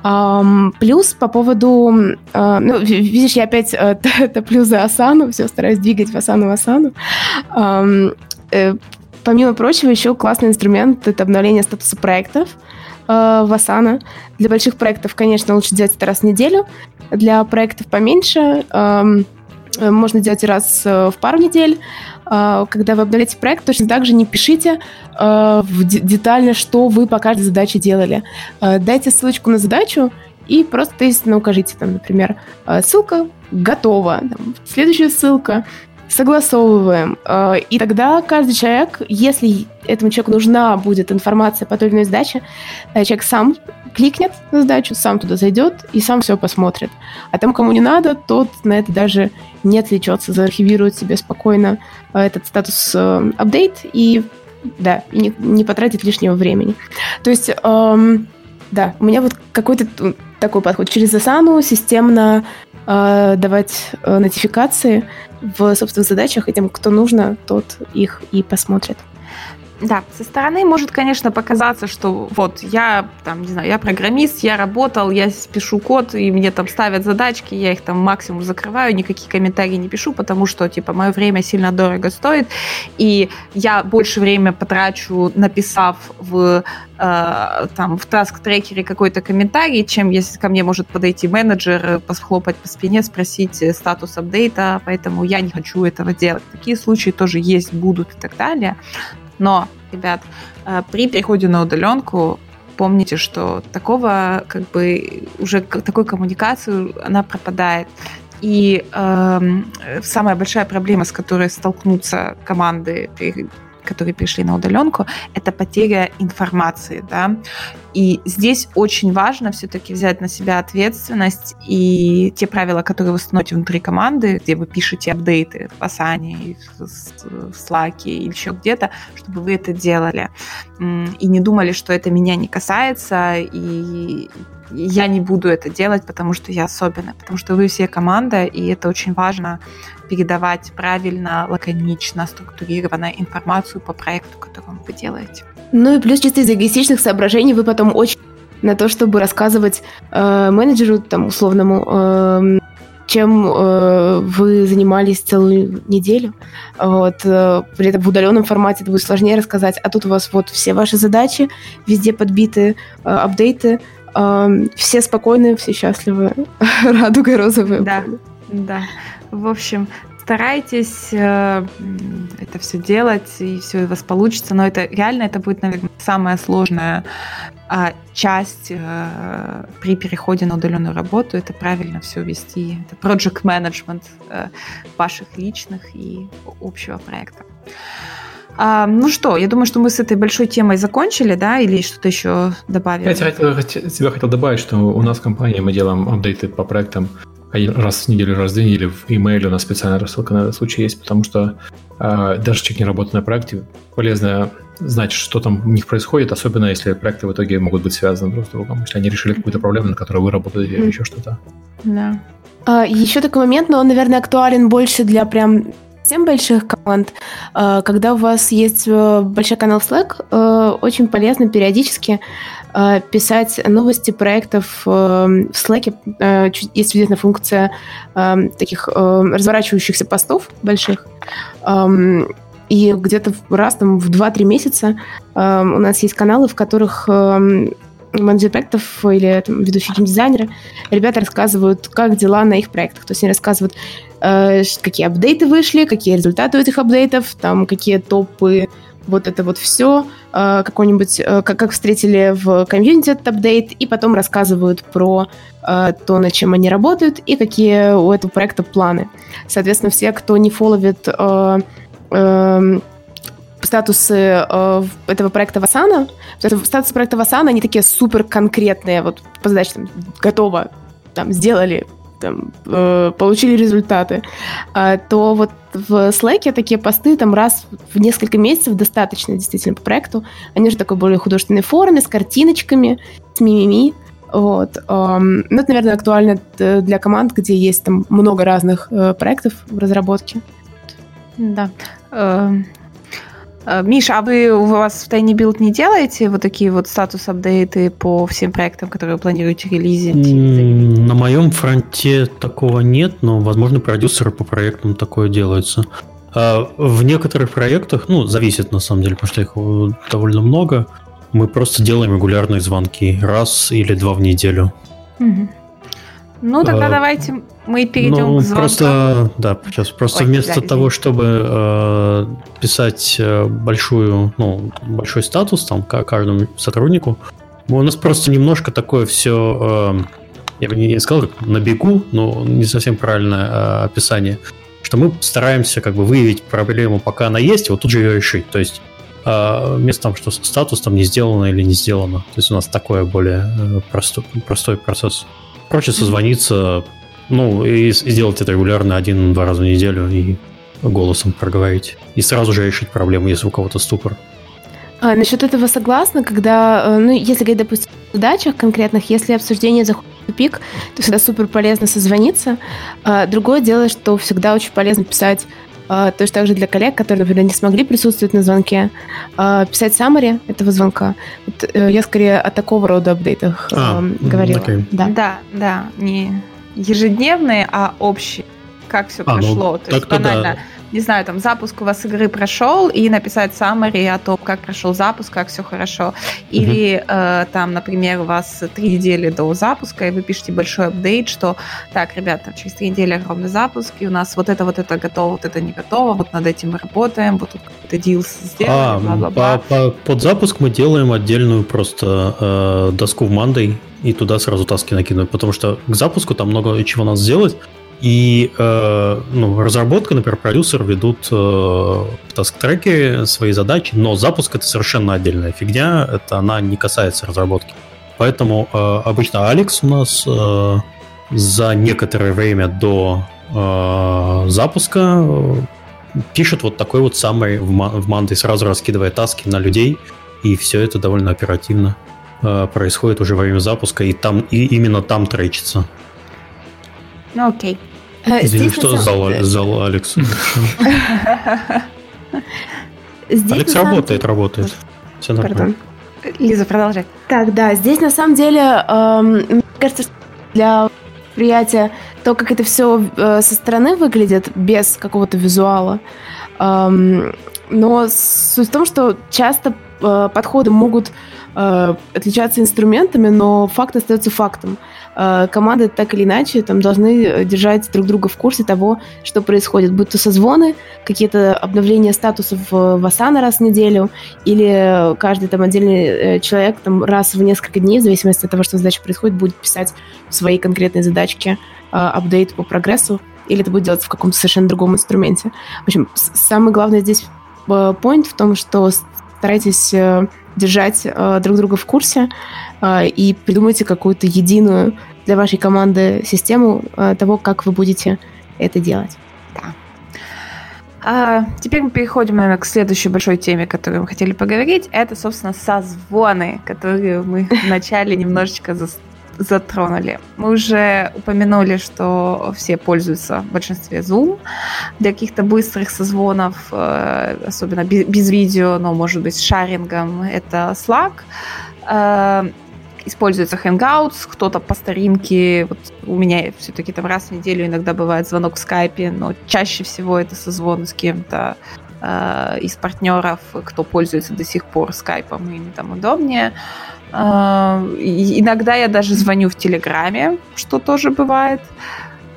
Плюс по поводу... видишь, я опять топлю за Asana, все стараюсь двигать в Asana. Помимо прочего, еще классный инструмент — это обновление статуса проектов в Asana. Для больших проектов, конечно, лучше делать это раз в неделю, для проектов поменьше можно делать раз в пару недель. Когда вы обновляете проект, точно так же не пишите детально, что вы по каждой задаче делали. Дайте ссылочку на задачу и просто, естественно, укажите, там, например, ссылка готова, там, следующая ссылка согласовываем. И тогда каждый человек, если этому человеку нужна будет информация по той или иной задаче, человек сам кликнет на задачу, сам туда зайдет и сам все посмотрит. А тому, кому не надо, тот на это даже не отвлечется, заархивирует себе спокойно этот статус апдейт и, да, не потратит лишнего времени. То есть, да, у меня вот какой-то такой подход. Через Asana системно давать нотификации в собственных задачах, и тем, кто нужно, тот их и посмотрит. Да, со стороны может, конечно, показаться, что вот я, там, не знаю, я программист, я работал, я пишу код, и мне там ставят задачки, я их там максимум закрываю, никакие комментарии не пишу, потому что, типа, мое время сильно дорого стоит, и я больше время потрачу, написав в таск-трекере какой-то комментарий, чем если ко мне может подойти менеджер, похлопать по спине, спросить статус апдейта, поэтому я не хочу этого делать. Такие случаи тоже есть, будут и так далее. Но, ребят, при переходе на удаленку помните, что такого, как бы, уже такой коммуникации она пропадает. И самая большая проблема, с которой столкнутся команды, которые перешли на удаленку, это потеря информации, да. И здесь очень важно все-таки взять на себя ответственность и те правила, которые вы становите внутри команды, где вы пишете апдейты в Asana, в Slack или еще где-то, чтобы вы это делали. И не думали, что это меня не касается, и я не буду это делать, потому что я особенная, потому что вы все команда, и это очень важно передавать правильно, лаконично, структурированно информацию по проекту, которому вы делаете. Ну и плюс чисто из эгоистичных соображений вы потом очень на то, чтобы рассказывать менеджеру, там, условному, чем вы занимались целую неделю. Вот, при этом в удаленном формате это будет сложнее рассказать, а тут у вас вот все ваши задачи, везде подбиты апдейты, все спокойные, все счастливы, радуга розовая. Да, да. В общем, старайтесь это все делать, и все у вас получится, но это реально, это будет, наверное, самая сложная часть при переходе на удаленную работу, это правильно все вести, это project management ваших личных и общего проекта. Ну что, я думаю, что мы с этой большой темой закончили, да, или что-то еще добавили? Я хотел добавить, что у нас в компании мы делаем апдейты по проектам один раз в неделю, раз в 2 недели. В e-mail у нас специальная рассылка на этот случай есть, потому что даже человек не работает на проекте, полезно знать, что там у них происходит, особенно если проекты в итоге могут быть связаны друг с другом, если они решили какую-то проблему, на которой вы работаете, или еще что-то. Да. Еще такой момент, но он, наверное, актуален больше для прям совсем больших команд. Когда у вас есть большой канал Slack, очень полезно периодически писать новости проектов в Slack. Есть чудесная функция таких разворачивающихся постов больших. И где-то раз там, в 2-3 месяца у нас есть каналы, в которых менеджеры проектов или там, ведущие геймдизайнеры, ребята рассказывают, как дела на их проектах. То есть они рассказывают, какие апдейты вышли, какие результаты у этих апдейтов, там, какие топы, вот это вот все, какой-нибудь, как встретили в комьюнити этот апдейт, и потом рассказывают про то, над чем они работают, и какие у этого проекта планы. Соответственно, все, кто не фолловит статусы этого проекта Asana, статусы проекта Asana, они такие супер конкретные, вот по задачам, готово, там, сделали, там, получили результаты, то вот в Slack'е такие посты там раз в несколько месяцев достаточно действительно по проекту. Они уже в такой более художественной форме, с картиночками, с мимими. Вот. Но это, наверное, актуально для команд, где есть там много разных проектов в разработке. Да. Миша, а вы у вас в Tiny Build не делаете вот такие вот статус-апдейты по всем проектам, которые вы планируете релизить? На моем фронте такого нет, но, возможно, продюсеры по проектам такое делается. В некоторых проектах, ну, зависит на самом деле, потому что их довольно много, мы просто делаем регулярные звонки, раз или 2 в неделю. Угу. Ну, тогда давайте... Мы перейдем к звонкам. Просто, да, сейчас, просто вместо того, чтобы писать большой статус там каждому сотруднику, у нас просто немножко такое все, я бы не сказал, как на бегу, но не совсем правильное описание, что мы стараемся как бы выявить проблему, пока она есть, и вот тут же ее решить. То есть вместо того, что статус там не сделано или не сделано. То есть у нас такое более простой процесс. Проще созвониться, и сделать это регулярно 1-2 раза в неделю и голосом проговорить. И сразу же решить проблему, если у кого-то ступор. Насчет этого согласна, когда, если говорить, допустим, о задачах конкретных, если обсуждение заходит в тупик, то всегда супер полезно созвониться. Другое дело, что всегда очень полезно писать, точно так же для коллег, которые, например, не смогли присутствовать на звонке, писать саммари этого звонка. Я скорее о такого рода апдейтах говорила. Okay. Да, не ежедневные, а общие. Как все прошло. То есть банально, не знаю, там запуск у вас игры прошел, и написать саммари о том, как прошел запуск, как все хорошо. Или например, у вас 3 недели до запуска, и вы пишете большой апдейт, что так, ребята, через 3 недели огромный запуск, и у нас вот это готово, вот это не готово, вот над этим мы работаем, вот тут какой-то дил сделали, бла-бла-бла. Под запуск мы делаем отдельную просто доску в Monday, и туда сразу таски накидываем, потому что к запуску там много чего надо сделать. И разработка, например, продюсер ведут в таск-треке свои задачи, но запуск — это совершенно отдельная фигня, она не касается разработки. Поэтому обычно Алекс у нас за некоторое время до запуска пишет вот такой вот самый в Monday, сразу раскидывая таски на людей, и все это довольно оперативно происходит уже во время запуска, и именно там тречится. Ну, окей. Извини, что зал Алекс? Алекс работает. Все нормально. Лиза, продолжай. Так, да, здесь на самом деле, мне кажется, что для восприятия то, как это все со стороны выглядит, без какого-то визуала. Но суть в том, что часто подходы могут отличаться инструментами, но факт остается фактом. Команды так или иначе там должны держать друг друга в курсе того, что происходит. Будь то созвоны, какие-то обновления статусов в Asana раз в неделю, или каждый там отдельный человек там, раз в несколько дней, в зависимости от того, что задача происходит, будет писать в своей конкретной задачке апдейт по прогрессу, или это будет делать в каком-то совершенно другом инструменте. В общем, самый главный здесь point в том, что старайтесь держать друг друга в курсе и придумайте какую-то единую для вашей команды систему того, как вы будете это делать. Да. Теперь мы переходим, наверное, к следующей большой теме, о которой мы хотели поговорить. Это, собственно, созвоны, которые мы вначале немножечко затронули. Мы уже упомянули, что все пользуются в большинстве Zoom для каких-то быстрых созвонов, особенно без видео, но, может быть, с шарингом. Это Slack. Используется Hangouts. Кто-то по старинке. Вот у меня все-таки там раз в неделю иногда бывает звонок в Skype, но чаще всего это созвоны с кем-то из партнеров, кто пользуется до сих пор скайпом, им там удобнее. Иногда я даже звоню в Телеграме, что тоже бывает.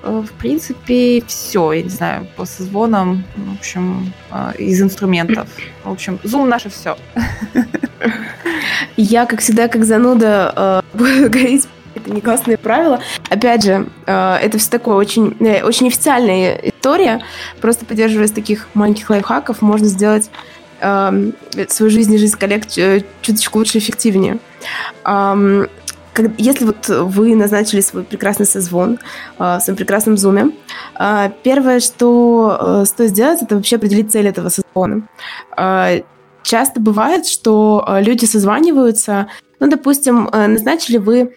В принципе, все, я не знаю, по созвонам, в общем, из инструментов. В общем, Zoom наше все. Я, как всегда, как зануда, буду говорить, это не классные правила. Опять же, это все такое очень, очень официальная история. Просто поддерживаясь таких маленьких лайфхаков, можно сделать свою жизнь и жизнь коллег чуточку лучше и эффективнее. Если вот вы назначили свой прекрасный созвон в своем прекрасном зуме, первое, что стоит сделать, это вообще определить цель этого созвона. Часто бывает, что люди созваниваются, допустим, назначили вы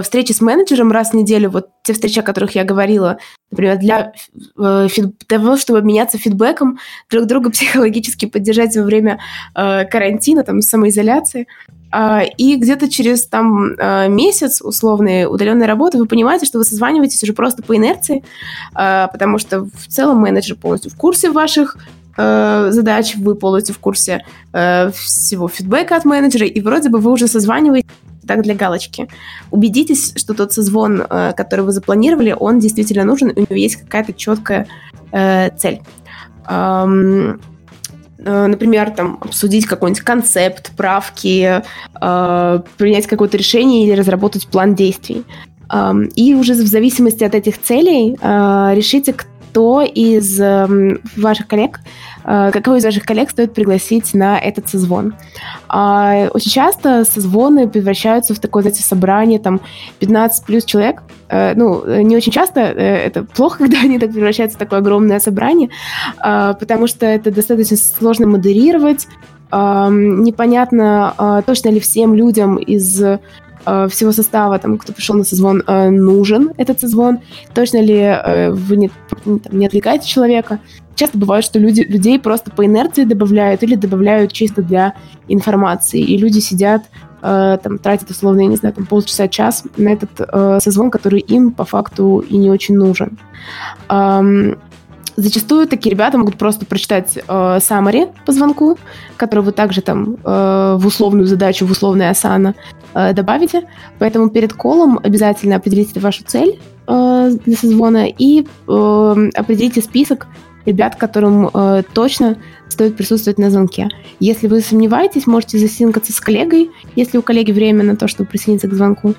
встречи с менеджером раз в неделю, вот те встречи, о которых я говорила, например, для того, чтобы обменяться фидбэком, друг друга психологически поддержать во время карантина, там, самоизоляции. И где-то через там, месяц условной удаленной работы вы понимаете, что вы созваниваетесь уже просто по инерции, потому что в целом менеджер полностью в курсе ваших задач, вы полностью в курсе всего фидбэка от менеджера, и вроде бы вы уже созваниваетесь так, для галочки. Убедитесь, что тот созвон, который вы запланировали, он действительно нужен, у него есть какая-то четкая цель. Например, там, обсудить какой-нибудь концепт, правки, принять какое-то решение или разработать план действий. И уже в зависимости от этих целей решите, кто из ваших коллег, какого из ваших коллег стоит пригласить на этот созвон. Очень часто созвоны превращаются в такое, знаете, собрание, там, 15 плюс человек. Ну, не очень часто, это плохо, когда они так превращаются в такое огромное собрание, потому что это достаточно сложно модерировать, непонятно, точно ли всем людям из всего состава, там, кто пришел на созвон, нужен этот созвон, точно ли вы не отвлекаете человека. Часто бывает, что людей просто по инерции добавляют или добавляют чисто для информации, и люди сидят, там, тратят, условно, я не знаю, там, полчаса-час на этот созвон, который им по факту и не очень нужен. Зачастую такие ребята могут просто прочитать summary по звонку, который вы также там в условную задачу, в условное Asana добавите. Поэтому перед колом обязательно определите вашу цель для созвона и определите список ребят, которым точно стоит присутствовать на звонке. Если вы сомневаетесь, можете засинкаться с коллегой, если у коллеги время на то, чтобы присоединиться к звонку.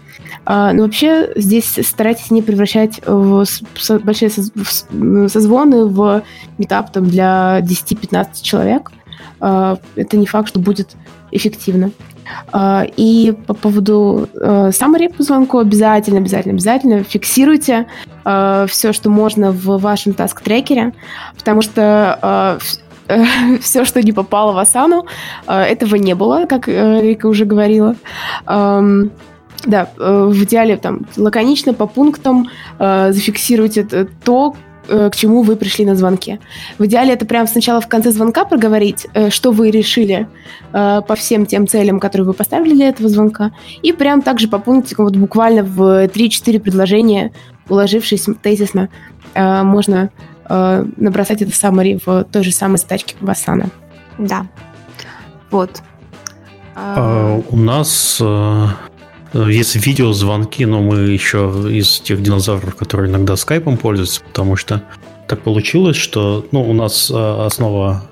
Но вообще здесь старайтесь не превращать большие созвоны в митап там, для 10-15 человек. Это не факт, что будет эффективно. И по поводу summary по звонку обязательно фиксируйте все, что можно в вашем таск-трекере, потому что все, что не попало в Asana, этого не было, как Рика уже говорила. Да, в идеале там лаконично, по пунктам зафиксируйте то, к чему вы пришли на звонке. В идеале это прямо сначала в конце звонка проговорить, что вы решили по всем тем целям, которые вы поставили для этого звонка, и прям также по пунктикам, вот буквально в 3-4 предложения, уложившись тезисно, можно набросать это summary в той же самой стачке в Asana. Да. Вот. У нас... Есть видеозвонки, но мы еще из тех динозавров, которые иногда скайпом пользуются, потому что так получилось, что у нас основа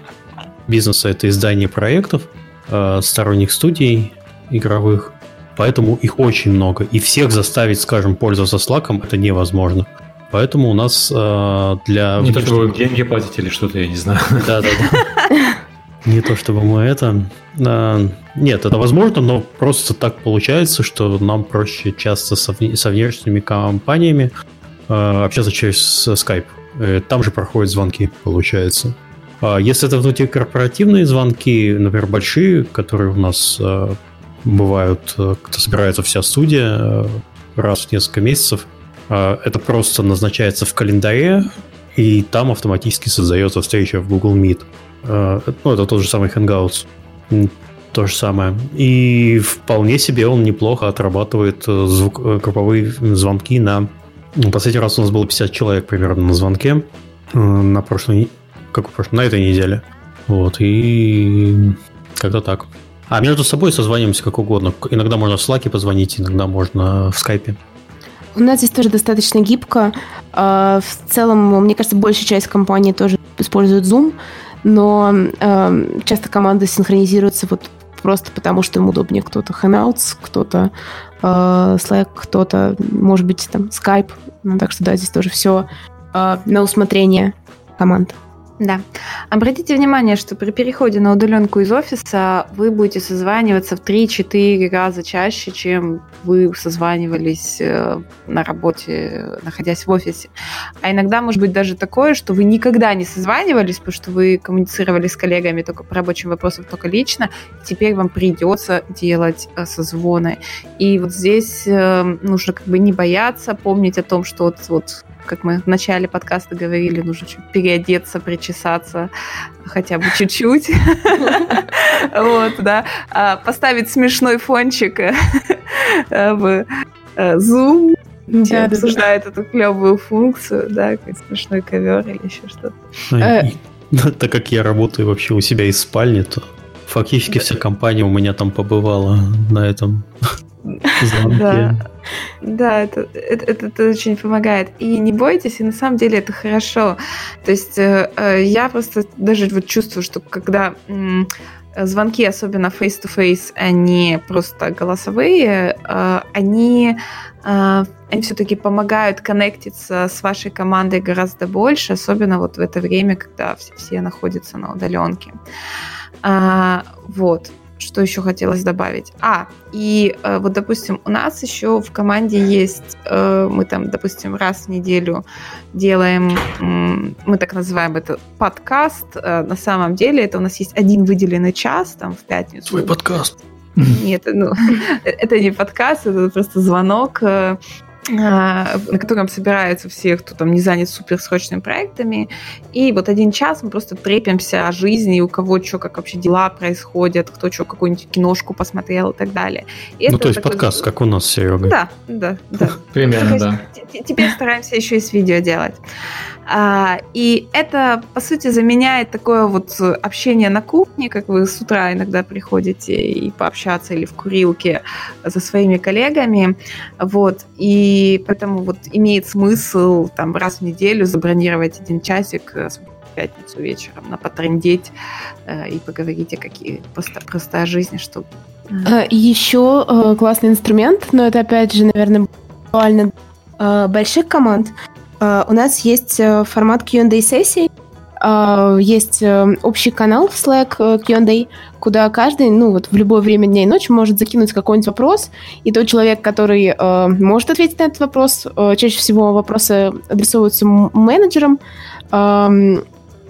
бизнеса – это издание проектов сторонних студий игровых, поэтому их очень много. И всех заставить, скажем, пользоваться Slack'ом – это невозможно. Поэтому у нас для... Не то, чтобы деньги платить или что-то, я не знаю. Да-да-да. Не то, чтобы мы это... Нет, это возможно, но просто так получается, что нам проще часто со внешними компаниями общаться через Skype. Там же проходят звонки, получается. Если это внутри корпоративные звонки, например, большие, которые у нас бывают, когда собирается вся студия раз в несколько месяцев, это просто назначается в календаре, и там автоматически создается встреча в Google Meet. Это тот же самый Hangouts. То же самое. И вполне себе он неплохо отрабатывает групповые звонки на... Последний раз у нас было 50 человек примерно на звонке. На этой неделе. Вот. И как-то так. А между собой созваниваемся как угодно. Иногда можно в Slack'е позвонить, иногда можно в Skype'е. У нас здесь тоже достаточно гибко. В целом, мне кажется, большая часть компаний тоже использует Zoom. Но часто команды синхронизируются вот просто потому, что им удобнее. Кто-то Hangouts, кто-то Slack, кто-то, может быть, там Skype. Так что, да, здесь тоже все на усмотрение команд. Да. Обратите внимание, что при переходе на удаленку из офиса вы будете созваниваться в 3-4 раза чаще, чем вы созванивались на работе, находясь в офисе. А иногда может быть даже такое, что вы никогда не созванивались, потому что вы коммуницировали с коллегами только по рабочим вопросам, только лично. Теперь вам придется делать созвоны. И вот здесь нужно как бы не бояться, помнить о том, что вот как мы в начале подкаста говорили, нужно чуть переодеться, причесаться, хотя бы чуть-чуть. Поставить смешной фончик в Zoom, где обсуждают эту клевую функцию, да, как смешной ковер или еще что-то. Так как я работаю вообще у себя из спальни, то фактически вся компания у меня там побывала на этом. Да, это очень помогает. И не бойтесь, и на самом деле это хорошо. То есть я просто даже вот чувствую, что когда звонки, особенно face-to-face, они просто голосовые, они все-таки помогают коннектиться с вашей командой гораздо больше, особенно вот в это время, когда все находятся на удаленке. Вот. Что еще хотелось добавить? Вот, допустим, у нас еще в команде есть, мы там, допустим, раз в неделю делаем, мы так называем это подкаст. На самом деле это у нас есть один выделенный час, там, в пятницу. Твой подкаст. Нет, это не подкаст, это просто звонок, на котором собираются все, кто там не занят суперсрочными проектами. И вот один час мы просто трепимся о жизни, у кого что, как вообще дела происходят, кто что, какую-нибудь киношку посмотрел и так далее. И то есть такой подкаст, как у нас, Серега. Да. Примерно, да. Теперь стараемся еще и с видео делать. И это, по сути, заменяет такое вот общение на кухне, как вы с утра иногда приходите и пообщаться, или в курилке со своими коллегами. Вот. И поэтому вот имеет смысл там раз в неделю забронировать один часик в пятницу вечером, потрындеть и поговорить просто о жизни, что... Еще классный инструмент, но это, опять же, наверное, актуально для больших команд. У нас есть формат Q&A-сессий, есть общий канал в Slack Q&A, куда каждый, в любое время дня и ночи может закинуть какой-нибудь вопрос, и тот человек, который может ответить на этот вопрос, чаще всего вопросы адресовываются менеджерам,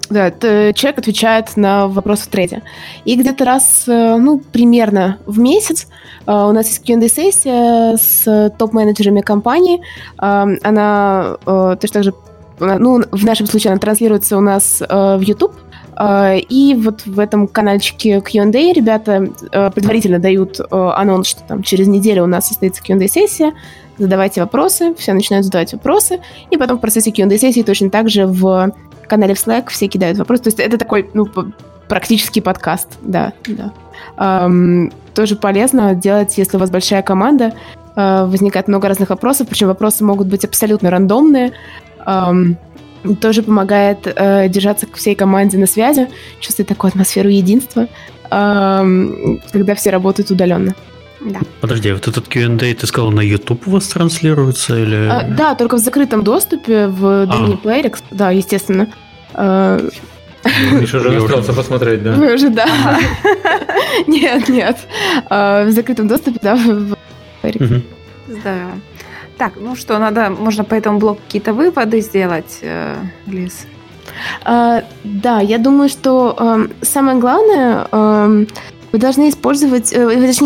человек отвечает на вопрос в трейде. И где-то раз, примерно в месяц у нас есть Q&A-сессия с топ-менеджерами компании. Она точно так же, в нашем случае она транслируется у нас в YouTube. И вот в этом каналчике Q&A ребята предварительно дают анонс, что там через неделю у нас состоится Q&A-сессия. Задавайте вопросы, все начинают задавать вопросы. И потом в процессе Q&A-сессии точно так же в канале в Slack все кидают вопросы. То есть это такой, практический подкаст. Да. Тоже полезно делать, если у вас большая команда. Возникает много разных вопросов, причем вопросы могут быть абсолютно рандомные. Тоже помогает держаться всей команде на связи, чувствовать такую атмосферу единства, когда все работают удаленно. Да. Подожди, вот этот Q&A, ты сказал, на YouTube у вас транслируется? Или... да, только в закрытом доступе, в домене Playrix, да, естественно. Миша уже настроился посмотреть, да? Вы уже, да. Нет. В закрытом доступе, да, в Playrix. Здорово. Так, можно по этому блоку какие-то выводы сделать, Лиз? Да, я думаю, что самое главное... Вы должны не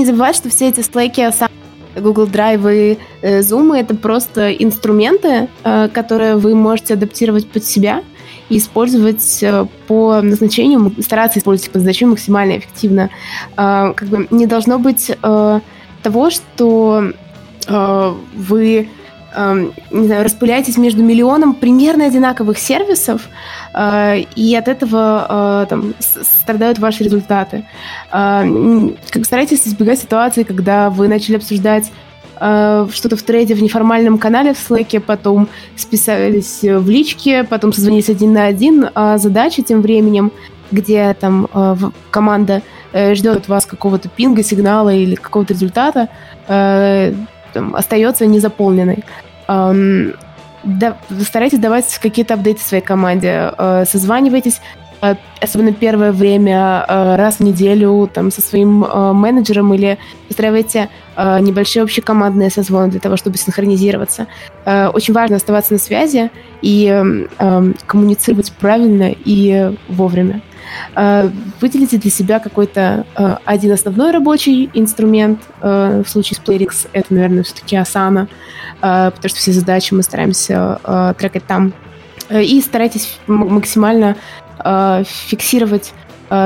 забывать, что все эти слэки, Asana, Google Drive и Zoom — это просто инструменты, которые вы можете адаптировать под себя и использовать по назначению, стараться использовать по назначению максимально эффективно. Не должно быть того, что вы распыляетесь между миллионом примерно одинаковых сервисов, и от этого страдают ваши результаты. Старайтесь избегать ситуации, когда вы начали обсуждать что-то в трейде в неформальном канале в Slack'е, потом списались в личке, потом созвонились один на один, а задача тем временем, где команда ждет от вас какого-то пинга, сигнала или какого-то результата, остается незаполненной. Старайтесь давать какие-то апдейты своей команде. Созванивайтесь, особенно первое время, раз в неделю со своим менеджером, или устраивайте небольшие общекомандные созвоны для того, чтобы синхронизироваться. Очень важно оставаться на связи и коммуницировать правильно и вовремя. Выделите для себя какой-то один основной рабочий инструмент. В случае с Playrix это, наверное, все-таки Asana, потому что все задачи мы стараемся трекать там. И старайтесь максимально фиксировать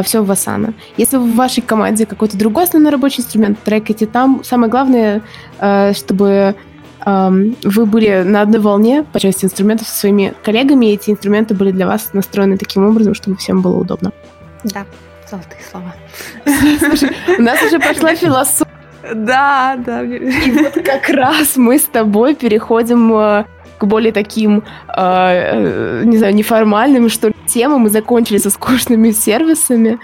все в Asana. Если в вашей команде какой-то другой основной рабочий инструмент, трекайте там. Самое главное, чтобы вы были на одной волне по части инструментов со своими коллегами, и эти инструменты были для вас настроены таким образом, чтобы всем было удобно. Да, золотые слова. Слушай, у нас уже пошла философия Да, да. И вот как раз мы с тобой переходим к более таким, не знаю, неформальным, что ли, темам. Мы закончили со скучными сервисами.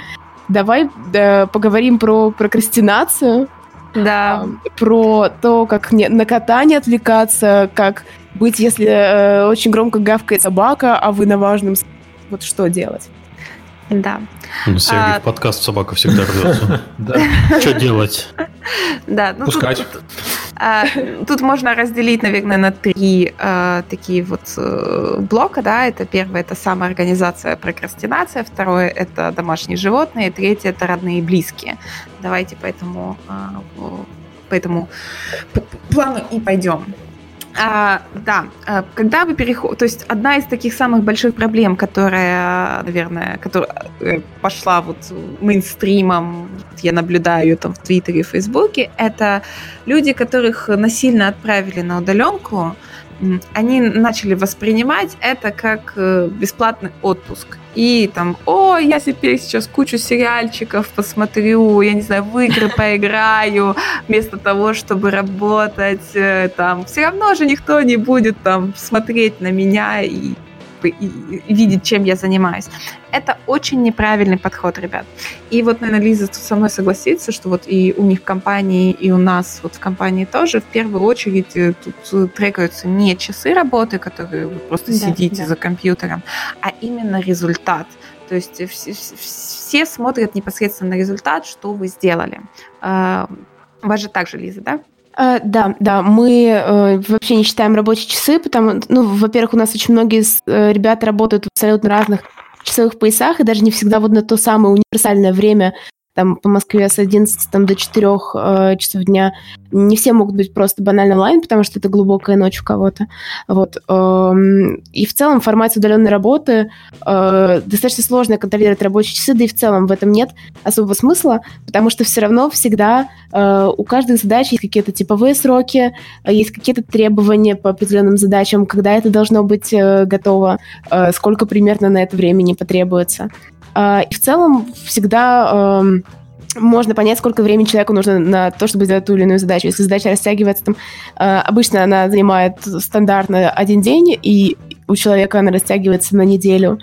Давай поговорим про прокрастинацию. Да. Про то, как на кота не отвлекаться, как быть, если очень громко гавкает собака, а вы на важном... Вот что делать? Да. Сергей, в подкаст собака всегда рвется. Что делать? Пускать. Тут можно разделить, наверное, на три такие вот блока, да, это первое, это самоорганизация, прокрастинация, второе, это домашние животные, третье, это родные и близкие. Давайте по этому плану и пойдем. Да, когда вы переходите... То есть одна из таких самых больших проблем, которая, наверное, пошла вот мейнстримом, я наблюдаю ее там в Твиттере и Фейсбуке, это люди, которых насильно отправили на удаленку, они начали воспринимать это как бесплатный отпуск. И там, я теперь сейчас кучу сериальчиков посмотрю, я не знаю, в игры поиграю, вместо того, чтобы работать. Там все равно же никто не будет там смотреть на меня и видеть, чем я занимаюсь. Это очень неправильный подход, ребят. И вот, наверное, Лиза тут со мной согласится, что вот и у них в компании, и у нас вот в компании тоже в первую очередь тут трекаются не часы работы, которые вы просто сидите за компьютером, а именно результат. То есть все смотрят непосредственно на результат, что вы сделали. У вас же так же, Лиза, да? Да, мы вообще не считаем рабочие часы, потому, во-первых, у нас очень многие ребята работают в абсолютно разных часовых поясах, и даже не всегда вот на то самое универсальное время, там, по Москве с 11 до 4 часов дня, не все могут быть просто банально онлайн, потому что это глубокая ночь у кого-то. Вот. И в целом в формате удаленной работы достаточно сложно контролировать рабочие часы, да и в целом в этом нет особого смысла, потому что все равно всегда у каждой задачи есть какие-то типовые сроки, есть какие-то требования по определенным задачам, когда это должно быть готово, сколько примерно на это времени потребуется. И в целом всегда можно понять, сколько времени человеку нужно на то, чтобы сделать ту или иную задачу. Если задача растягивается, там, обычно она занимает стандартно один день, и у человека она растягивается на неделю.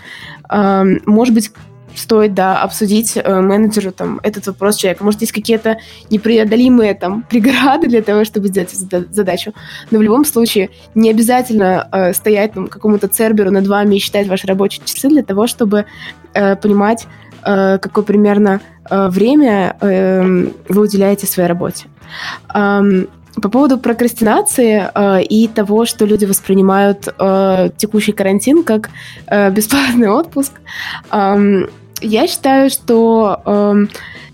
Может быть, стоит, обсудить менеджеру там, этот вопрос человека. Может, есть какие-то непреодолимые там преграды для того, чтобы сделать задачу. Но в любом случае не обязательно стоять там, какому-то церберу над вами и считать ваши рабочие часы для того, чтобы понимать, какое примерно время вы уделяете своей работе. По поводу прокрастинации и того, что люди воспринимают текущий карантин как бесплатный отпуск, я считаю, что в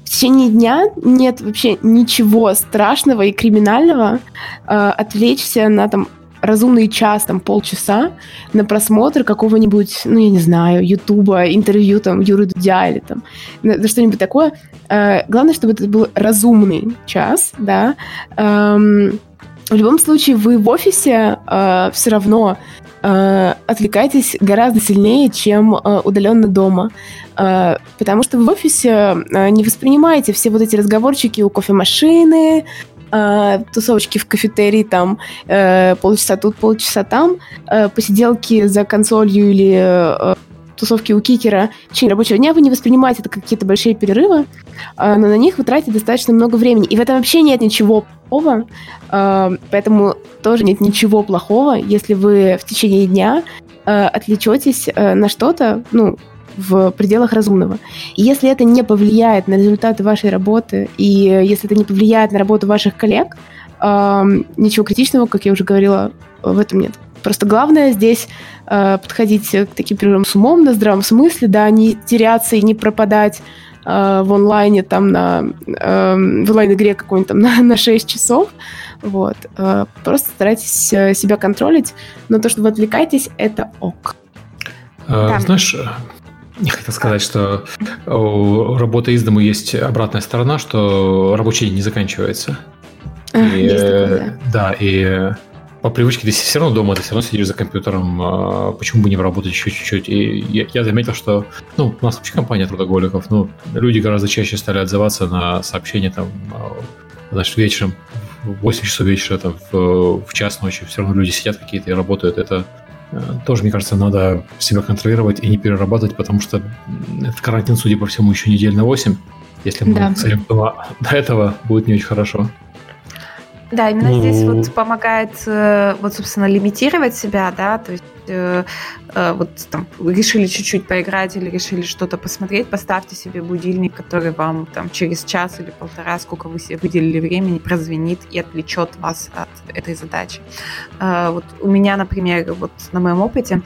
течение дня нет вообще ничего страшного и криминального отвлечься на там разумный час, там, полчаса на просмотр какого-нибудь, я не знаю, Ютуба, интервью, там, Юры Дудя или там, что-нибудь такое. Главное, чтобы это был разумный час, да. В любом случае, вы в офисе все равно отвлекаетесь гораздо сильнее, чем удаленно дома. Потому что в офисе не воспринимаете все вот эти разговорчики у кофемашины, тусовочки в кафетерии, там, полчаса тут, полчаса там, посиделки за консолью или тусовки у кикера в течение рабочего дня, вы не воспринимаете это как какие-то большие перерывы, но на них вы тратите достаточно много времени. И в этом вообще нет ничего плохого, поэтому тоже нет ничего плохого, если вы в течение дня отвлечетесь на что-то, в пределах разумного. И если это не повлияет на результаты вашей работы, и если это не повлияет на работу ваших коллег, ничего критичного, как я уже говорила, в этом нет. Просто главное здесь подходить к таким перерывам с умом, на здравом смысле, не теряться и не пропадать в онлайне, там, в онлайн-игре какой-нибудь там на 6 часов. Вот. Просто старайтесь себя контролить, но то, что вы отвлекаетесь, это ок. Знаешь... Я хотел сказать, что работа из дому есть обратная сторона, что рабочий день не заканчивается. И, есть такое, да. Да, и по привычке, ты все равно дома, ты все равно сидишь за компьютером, почему бы не поработать чуть-чуть. И я заметил, что у нас вообще компания трудоголиков, люди гораздо чаще стали отзываться на сообщения там, значит, вечером, в 8 часов вечера, там, в час ночи, все равно люди сидят какие-то и работают. Это тоже, мне кажется, надо себя контролировать и не перерабатывать, потому что этот карантин, судя по всему, еще недель на 8. Если мы целим до этого, будет не очень хорошо. Да, именно здесь вот помогает, вот, собственно, лимитировать себя, да, то есть вот там решили чуть-чуть поиграть или решили что-то посмотреть, поставьте себе будильник, который вам там через час или полтора, сколько вы себе выделили времени, прозвенит и отвлечет вас от этой задачи. Вот у меня, например, вот на моем опыте,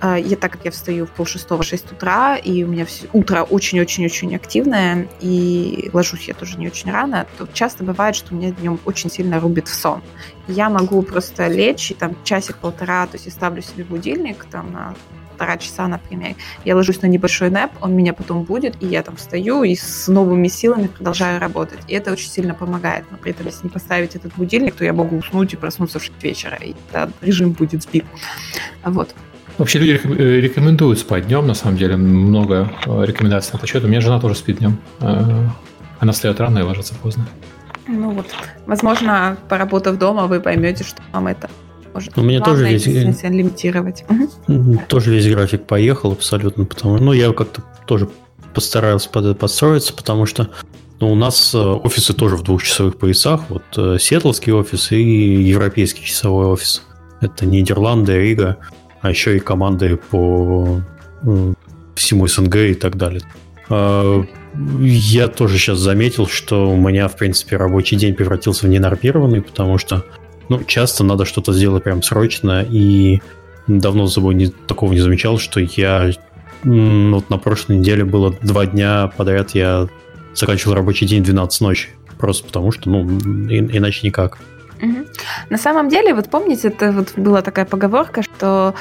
я так как я встаю в 5:30-6 утра, и у меня утро очень-очень-очень активное, и ложусь я тоже не очень рано, то часто бывает, что у меня днем очень сильно рубит в сон. Я могу просто лечь и там часик-полтора, то есть я ставлю себе будильник там на 1,5 часа, например. Я ложусь на небольшой нэп, он меня потом будет, и я там встаю и с новыми силами продолжаю работать. И это очень сильно помогает. Но при этом, если не поставить этот будильник, то я могу уснуть и проснуться в 6 вечера, и да, режим будет сбит. Вот. Вообще люди рекомендуют спать днем, на самом деле. Много рекомендаций на этот счет. У меня жена тоже спит днем. Она встает рано и ложится поздно. Ну вот, возможно, поработав дома, вы поймете, что вам это может. У меня тоже весь лимитировать. Тоже весь график поехал абсолютно, потому я как-то тоже постарался подстроиться, потому что у нас офисы тоже в двухчасовых поясах. Вот сиэтлский офис и европейский часовой офис. Это Нидерланды, Рига, а еще и команды по всему СНГ и так далее. Я тоже сейчас заметил, что у меня, в принципе, рабочий день превратился в ненормированный, потому что, часто надо что-то сделать прям срочно, и давно за собой такого не замечал, что я... Вот на прошлой неделе было 2 дня подряд я заканчивал рабочий день в 12 ночи, просто потому что, иначе никак. Угу. На самом деле, вот помните, это вот была такая поговорка, что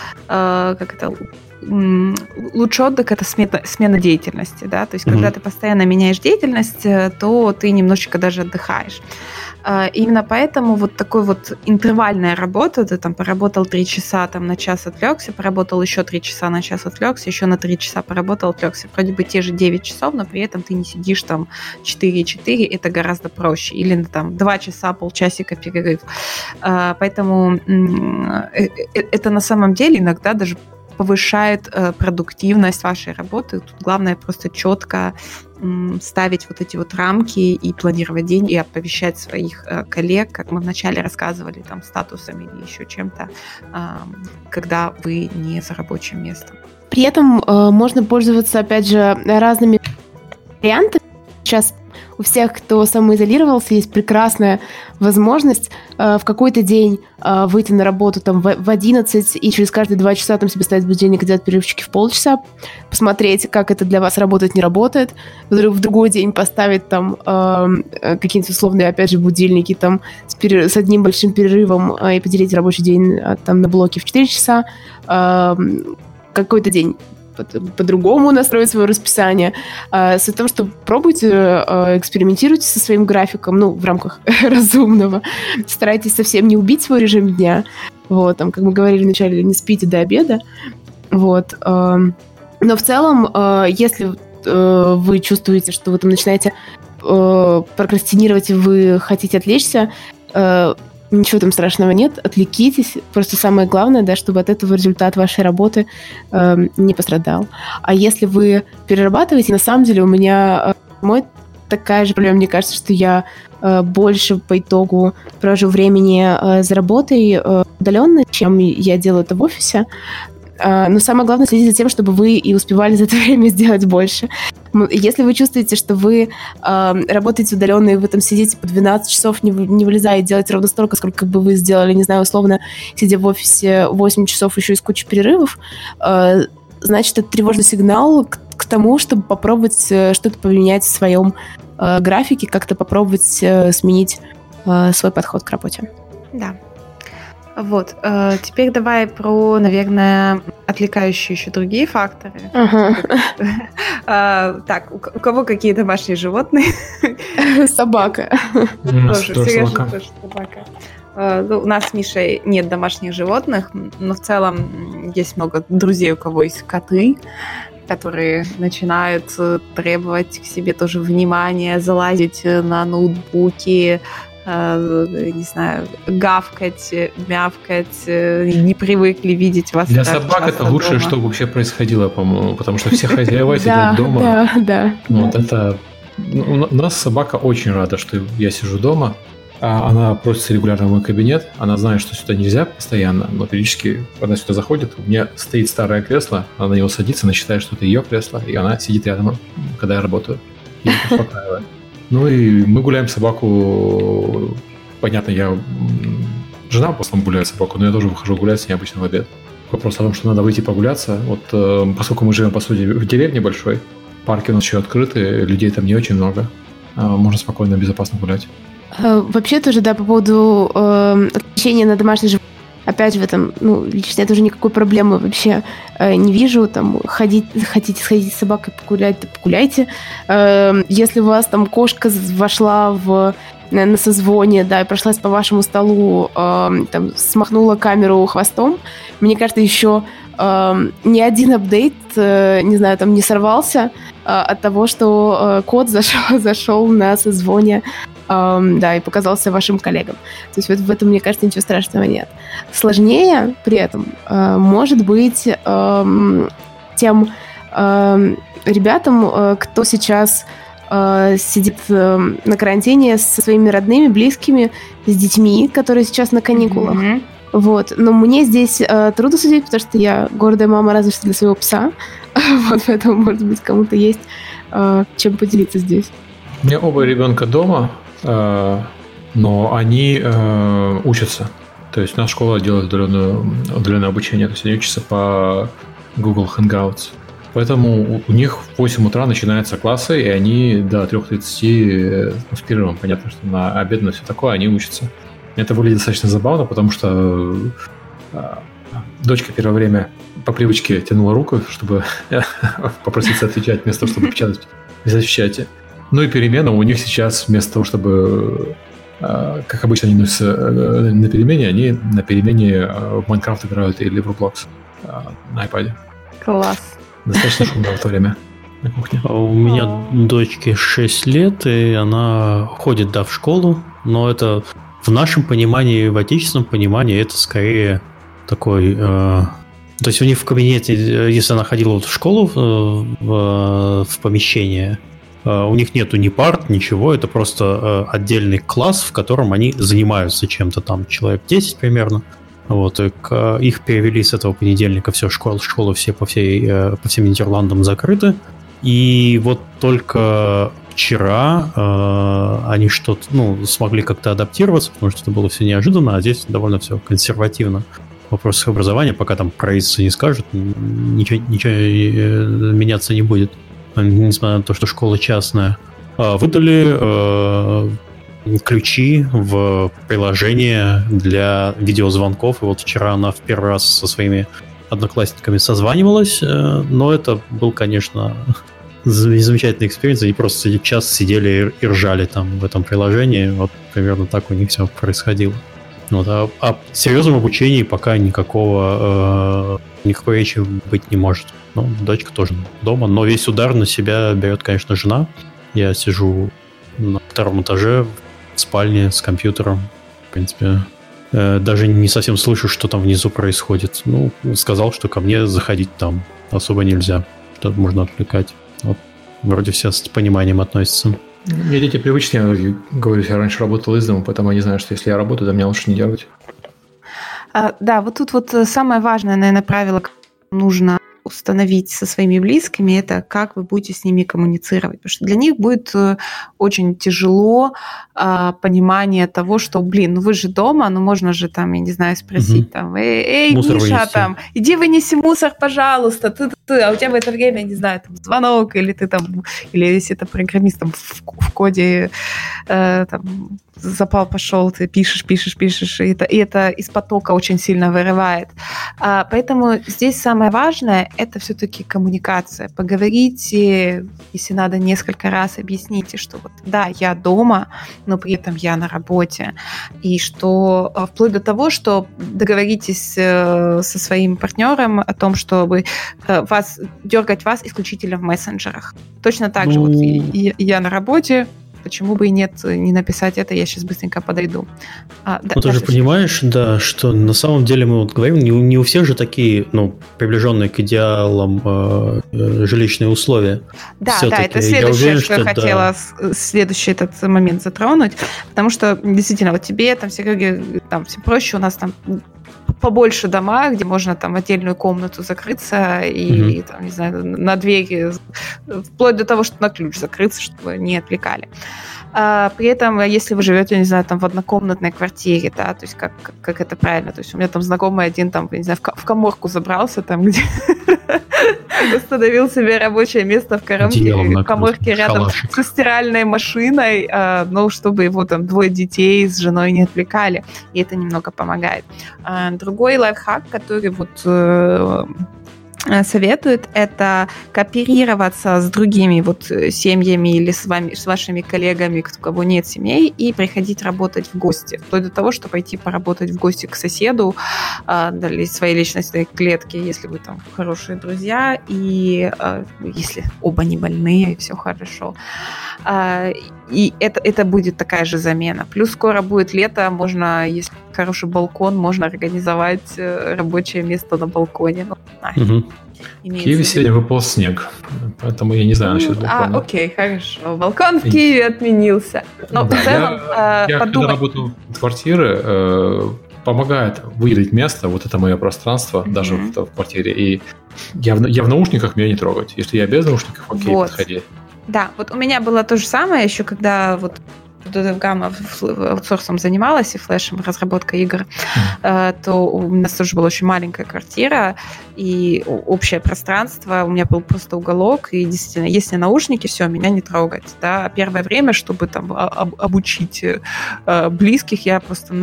лучший отдых – это смена деятельности, да, то есть когда ты постоянно меняешь деятельность, то ты немножечко даже отдыхаешь. Именно поэтому вот такой вот интервальная работа, ты там поработал 3 часа, там на час отвлекся, поработал еще 3 часа, на час отвлекся, еще на 3 часа поработал, отвлекся. Вроде бы те же 9 часов, но при этом ты не сидишь там 4-4, это гораздо проще. Или там 2 часа, полчасика перерыв. Поэтому это на самом деле иногда даже повышает продуктивность вашей работы. Тут главное просто четко ставить вот эти вот рамки и планировать день, и оповещать своих коллег, как мы вначале рассказывали, там, статусами или еще чем-то, когда вы не за рабочим местом. При этом можно пользоваться, опять же, разными вариантами. Сейчас у всех, кто самоизолировался, есть прекрасная возможность в какой-то день выйти на работу там, в 11 и через каждые 2 часа там, себе ставить будильник и делать перерывчики в полчаса, посмотреть, как это для вас работает, не работает, в другой день поставить там, какие-нибудь условные, опять же, будильники там, с одним большим перерывом и поделить рабочий день там, на блоки в 4 часа, какой-то день по-другому настроить свое расписание. Суть в том, что пробуйте, экспериментируйте со своим графиком, в рамках разумного. Старайтесь совсем не убить свой режим дня. Вот, там, как мы говорили вначале, не спите до обеда. Вот. Но в целом, если вы чувствуете, что вы там начинаете прокрастинировать, и вы хотите отвлечься, ничего там страшного нет, отвлекитесь. Просто самое главное, да, чтобы от этого результат вашей работы не пострадал. А если вы перерабатываете, на самом деле у меня такая же проблема, мне кажется, что я больше по итогу провожу времени за работой удаленно, чем я делаю это в офисе. Но самое главное, следить за тем, чтобы вы и успевали за это время сделать больше. Если вы чувствуете, что вы работаете удаленно, и вы там сидите по 12 часов, не вылезая, и делаете ровно столько, сколько бы вы сделали, не знаю, условно, сидя в офисе 8 часов еще и с кучей перерывов, значит, это тревожный сигнал к тому, чтобы попробовать что-то поменять в своем графике, как-то попробовать сменить свой подход к работе. Да. Вот. Теперь давай про, наверное, отвлекающие еще другие факторы. Так, у кого какие домашние животные? Собака. У нас тоже собака. У нас с Мишей нет домашних животных, но в целом есть много друзей, у кого есть коты, которые начинают требовать к себе тоже внимания, залазить на ноутбуки, не знаю, гавкать, мявкать, не привыкли видеть вас. Для собак это лучшее, что вообще происходило, по-моему, потому что все хозяева сидят дома. Вот это... У нас собака очень рада, что я сижу дома. Она просится регулярно в мой кабинет. Она знает, что сюда нельзя постоянно, но периодически она сюда заходит. У меня стоит старое кресло, она на него садится, она считает, что это ее кресло, и она сидит рядом, когда я работаю. Я это успокаиваю. Ну и мы гуляем собаку. Понятно, я... Жена в основном гуляет собаку, но я тоже выхожу гулять с ней обычно в обед. Вопрос о том, что надо выйти погуляться. Вот поскольку мы живем, по сути, в деревне большой, парки у нас еще открыты, людей там не очень много. Можно спокойно, безопасно гулять. Вообще тоже, да, по поводу отвлечения на домашних животных. Опять в этом, лично я тоже никакой проблемы вообще не вижу. Там хотите сходить с собакой погулять, то погуляйте. Если у вас там кошка вошла на созвоне, да, и прошлась по вашему столу, там, смахнула камеру хвостом, мне кажется, еще ни один апдейт, не знаю, там не сорвался от того, что кот зашел на созвоне. Да, и показался вашим коллегам. То есть вот в этом, мне кажется, ничего страшного нет. Сложнее при этом может быть тем ребятам, кто сейчас сидит на карантине со своими родными, близкими, с детьми, которые сейчас на каникулах. Mm-hmm. Вот. Но мне здесь трудно судить, потому что я гордая мама, разве что для своего пса. Вот, поэтому, может быть, кому-то есть чем поделиться здесь. У меня оба ребенка дома, но они учатся. То есть наша школа делает удаленное обучение. То есть они учатся по Google Hangouts. Поэтому у них в 8 утра начинаются классы, и они до 3:30 с перерывом. Понятно, что на обед, на все такое, они учатся. Это выглядит достаточно забавно, потому что дочка первое время по привычке тянула руку, чтобы попроситься отвечать, вместо того, чтобы печатать в чате. Ну и перемена у них сейчас, вместо того, чтобы, как обычно, они на перемене, в Майнкрафт играют или в Roblox на iPad. Класс. Достаточно шумно в то время на кухне. У меня дочке 6 лет, и она ходит, да, в школу, но это в нашем понимании, в отечественном понимании, это скорее такой... То есть у них в кабинете, если она ходила вот в школу, в помещение... У них нету ни парт, ничего, это просто отдельный класс, в котором они занимаются чем-то там, человек 10 примерно. Вот, и их перевели с этого понедельника, все, школы все по всем Нидерландам закрыты. И вот только вчера они что-то, смогли как-то адаптироваться, потому что это было все неожиданно, а здесь довольно все консервативно. Вопрос образования, пока там правительство не скажет, ничего меняться не будет. Несмотря на то, что школа частная, выдали ключи в приложение для видеозвонков. И вот вчера она в первый раз со своими одноклассниками созванивалась, но это был, конечно, замечательный экспириенс. Они просто час сидели и ржали там в этом приложении. Вот примерно так у них все происходило. Вот. А о серьезном обучении пока никакой речи быть не может. Дочка тоже дома, но весь удар на себя берет, конечно, жена. Я сижу на втором этаже в спальне с компьютером. В принципе, даже не совсем слышу, что там внизу происходит. Сказал, что ко мне заходить там особо нельзя. Тут можно отвлекать. Вот. Вроде все с пониманием относятся. Мне дети привычнее, говорю, я раньше работал из дома, поэтому они знают, что если я работаю, то мне лучше не делать. Да, вот тут вот самое важное, наверное, правило, нужно установить со своими близкими, это как вы будете с ними коммуницировать. Потому что для них будет очень тяжело понимание того, что, блин, ну вы же дома, ну можно же там, я не знаю, спросить, там, эй, мусор Миша, вынести. Там, иди вынеси мусор, пожалуйста, ты, а у тебя в это время, не знаю, там, звонок, или ты там, или если это программист там в коде там, запал пошел, ты пишешь, и это из потока очень сильно вырывает. Поэтому здесь самое важное – это все-таки коммуникация. Поговорите, если надо, несколько раз объясните, что вот, да, я дома, но при этом я на работе. И что вплоть до того, что договоритесь со своим партнером о том, чтобы дергать вас исключительно в мессенджерах. Точно так же, вот я на работе, почему бы и нет, не написать это, я сейчас быстренько подойду. Ты же понимаешь, да, что на самом деле мы вот говорим, не у всех же такие, приближенные к идеалам жилищные условия. Да, это следующее, уверен, что я хотела, да. Следующий этот момент затронуть, потому что действительно, вот тебе, там, Сереге, там, все проще, у нас там побольше дома, где можно там отдельную комнату закрыться и там, не знаю, на двери, вплоть до того, что на ключ закрыться, чтобы не отвлекали. При этом, если вы живете, не знаю, там в однокомнатной квартире, да, то есть как это правильно, то есть у меня там знакомый один там, не знаю, в каморку забрался, там где установил себе рабочее место в каморке рядом со стиральной машиной, но чтобы его там двое детей с женой не отвлекали, и это немного помогает. Другой лайфхак, который вот советуют, это кооперироваться с другими вот семьями или с вашими коллегами, у кого нет семей, и приходить работать в гости. Вплоть до того, что пойти поработать в гости к соседу для своей личностной клетки, если вы там хорошие друзья, и если оба не больные, и все хорошо. И это будет такая же замена. Плюс скоро будет лето, можно, если хороший балкон, можно организовать рабочее место на балконе. В Киеве сегодня выпал снег, поэтому я не знаю насчет балкона. Окей, хорошо. Балкон в Киеве отменился. Но в целом я когда работал в квартире, помогает выделить место, вот это мое пространство, даже в квартире. И я в наушниках, меня не трогать. Если я без наушников, окей, подходи. Да, вот у меня было то же самое еще, когда вот DevGAMM аутсорсом занималась и флешем, разработкой игр, то у нас тоже была очень маленькая квартира и общее пространство, у меня был просто уголок, и действительно, если наушники, все, меня не трогать, да, первое время, чтобы там обучить близких, я просто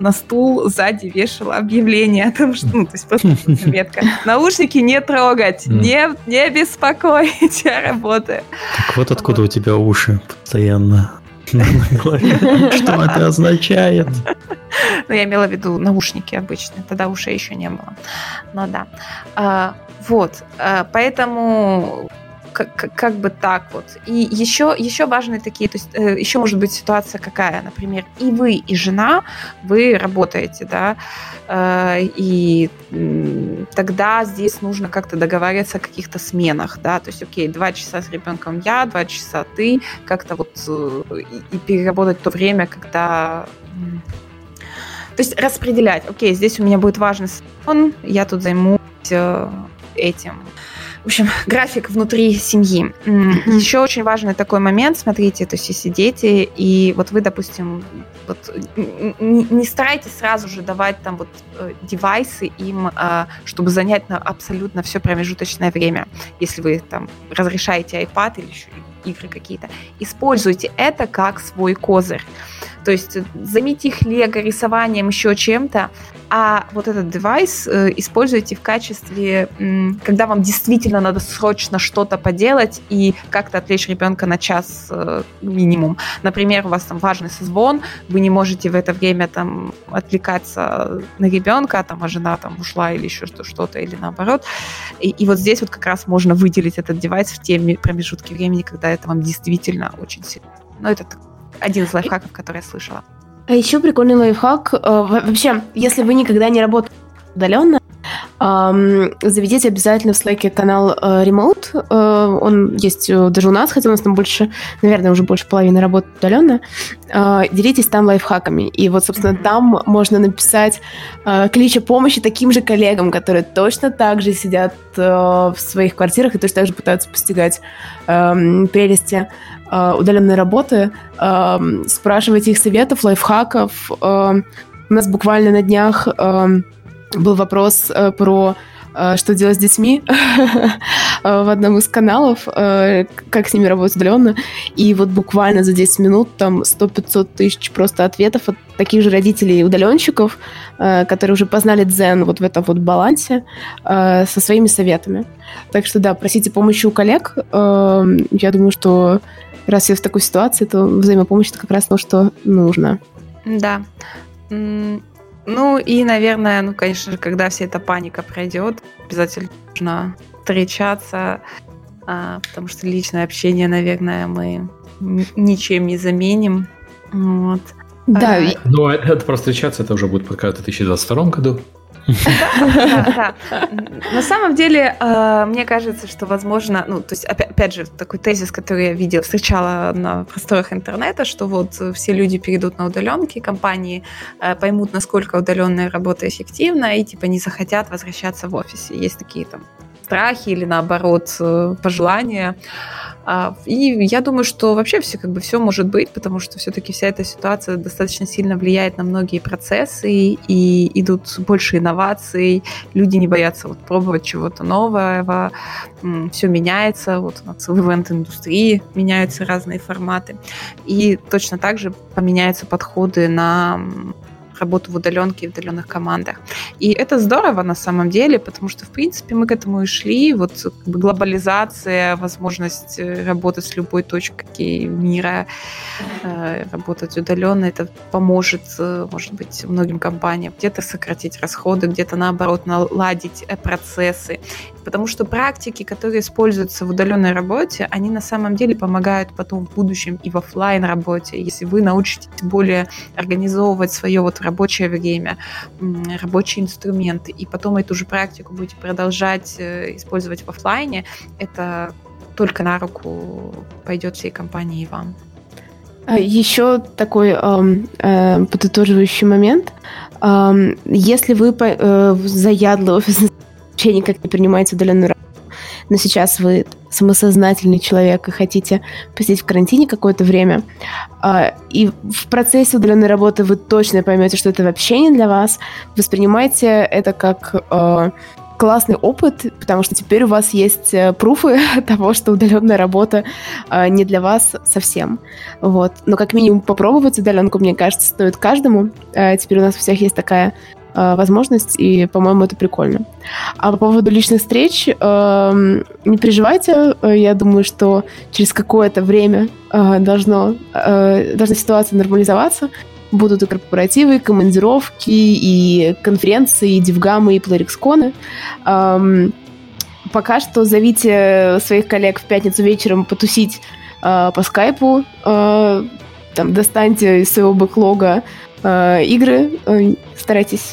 на стул сзади вешала объявление о том, что, то есть просто метка. Наушники не трогать, не беспокоить, я работаю. Так вот откуда у тебя уши постоянно на голове. Что это означает? Я имела в виду наушники обычные, тогда ушей еще не было. Ну да. Вот, поэтому... Как бы так вот. И еще важные такие, то есть еще может быть ситуация какая, например, и вы, и жена, вы работаете, да, и тогда здесь нужно как-то договариваться о каких-то сменах, да, то есть, окей, 2 часа с ребенком я, 2 часа ты, как-то вот и переработать то время, когда... То есть распределять, окей, здесь у меня будет важный сон, я тут займусь этим... В общем, график внутри семьи. Еще очень важный такой момент, смотрите, то есть если дети, и вот вы, допустим, вот, не старайтесь сразу же давать там вот девайсы им, чтобы занять на абсолютно все промежуточное время. Если вы там разрешаете iPad или еще игры какие-то, используйте это как свой козырь. То есть займите их лего, рисованием, еще чем-то, а вот этот девайс используйте в качестве, когда вам действительно надо срочно что-то поделать и как-то отвлечь ребенка на час минимум. Например, у вас там важный созвон, вы не можете в это время там отвлекаться на ребенка, там, а жена там ушла или еще что-то, или наоборот. И вот здесь вот как раз можно выделить этот девайс в те промежутки времени, когда это вам действительно очень сильно. Но это один из лайфхаков, который я слышала. А еще прикольный лайфхак. Вообще, если вы никогда не работали удаленно, Заведите обязательно в Slack канал Remote. Он есть даже у нас, хотя у нас там больше, наверное, уже больше половины работы удаленно. Делитесь там лайфхаками. И вот, собственно, там можно написать клич о помощи таким же коллегам, которые точно так же сидят в своих квартирах и точно так же пытаются постигать прелести удаленной работы. Спрашивайте их советов, лайфхаков. У нас буквально на днях... был вопрос про что делать с детьми в одном из каналов, как с ними работать удаленно. И вот буквально за 10 минут там 100-500 тысяч просто ответов от таких же родителей-удаленщиков, которые уже познали дзен вот в этом вот балансе со своими советами. Так что да, просите помощи у коллег. Я думаю, что раз я в такой ситуации, то взаимопомощь – это как раз то, что нужно. Да. Ну и, наверное, конечно же, когда вся эта паника пройдет, обязательно нужно встречаться, потому что личное общение, наверное, мы ничем не заменим. Вот. Да. Ну, это просто встречаться, это уже будет пока в 2022 году. Да. На самом деле, мне кажется, что возможно, ну, то есть, опять же, такой тезис, который я видела, встречала на просторах интернета, что вот все люди перейдут на удаленки, компании поймут, насколько удаленная работа эффективна, и типа не захотят возвращаться в офис. Есть такие там страхи или, наоборот, пожелания. И я думаю, что вообще все, как бы, все может быть, потому что все-таки вся эта ситуация достаточно сильно влияет на многие процессы, и идут больше инноваций, люди не боятся вот пробовать чего-то нового, все меняется, вот у нас в ивент-индустрии меняются разные форматы, и точно так же поменяются подходы на... работу в удаленке и в удаленных командах. И это здорово на самом деле, потому что, в принципе, мы к этому и шли. Вот как бы глобализация, возможность работать с любой точки мира, работать удаленно, это поможет, может быть, многим компаниям где-то сократить расходы, где-то, наоборот, наладить процессы. Потому что практики, которые используются в удаленной работе, они на самом деле помогают потом в будущем и в офлайн работе. Если вы научитесь более организовывать свое вот рабочее время, рабочие инструменты, и потом эту же практику будете продолжать использовать в офлайне, это только на руку пойдет всей компании и вам. Еще такой подытоживающий момент. Если вы заядлый офисный никак не принимаете удаленную работу, но сейчас вы самосознательный человек и хотите посидеть в карантине какое-то время, и в процессе удаленной работы вы точно поймете, что это вообще не для вас, воспринимайте это как классный опыт, потому что теперь у вас есть пруфы того, что удаленная работа не для вас совсем. Вот. Но как минимум попробовать удаленку, мне кажется, стоит каждому. Теперь у нас у всех есть такая возможность, и, по-моему, это прикольно. А по поводу личных встреч, не переживайте, я думаю, что через какое-то время должна ситуация нормализоваться, будут и корпоративы, и командировки, и конференции, и DevGAMM, и Playrix-коны. Пока что зовите своих коллег в пятницу вечером потусить по скайпу, там, достаньте из своего бэклога игры, старайтесь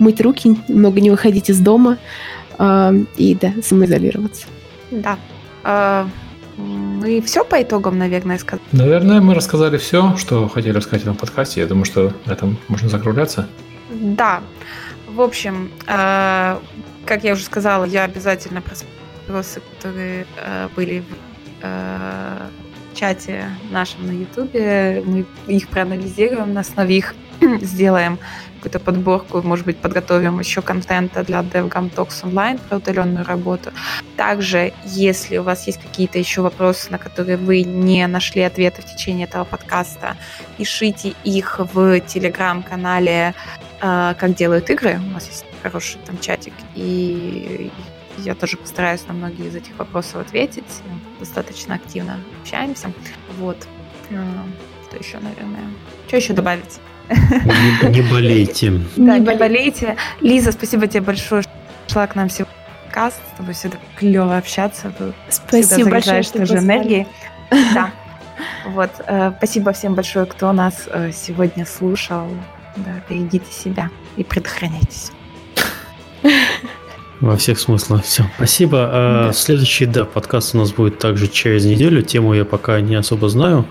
мыть руки, много не выходить из дома и, да, самоизолироваться. Да. Мы все по итогам, наверное, сказали. Наверное, мы рассказали все, что хотели рассказать в этом подкасте. Я думаю, что на этом можно закругляться. Да. В общем, как я уже сказала, я обязательно просмотрю вопросы, которые были в чате нашем на Ютубе, мы их проанализируем, на основе их сделаем какую-то подборку, может быть, подготовим еще контента для DevGAMM Talks онлайн про удаленную работу. Также, если у вас есть какие-то еще вопросы, на которые вы не нашли ответы в течение этого подкаста, пишите их в телеграм-канале «Как делают игры». У нас есть хороший там чатик, и я тоже постараюсь на многие из этих вопросов ответить. Достаточно активно общаемся. Вот. Что еще, наверное? Что еще добавить? Не болейте. Да, не болейте. Лиза, спасибо тебе большое, что пришла к нам сегодня в подкаст. С тобой всегда клево общаться. Спасибо большое, что тоже энергией. Да. Вот. Спасибо всем большое, кто нас сегодня слушал. Да, берегите себя и предохраняйтесь. Во всех смыслах. Все, спасибо. Да. Следующий, да, подкаст у нас будет также через неделю. Тему я пока не особо знаю.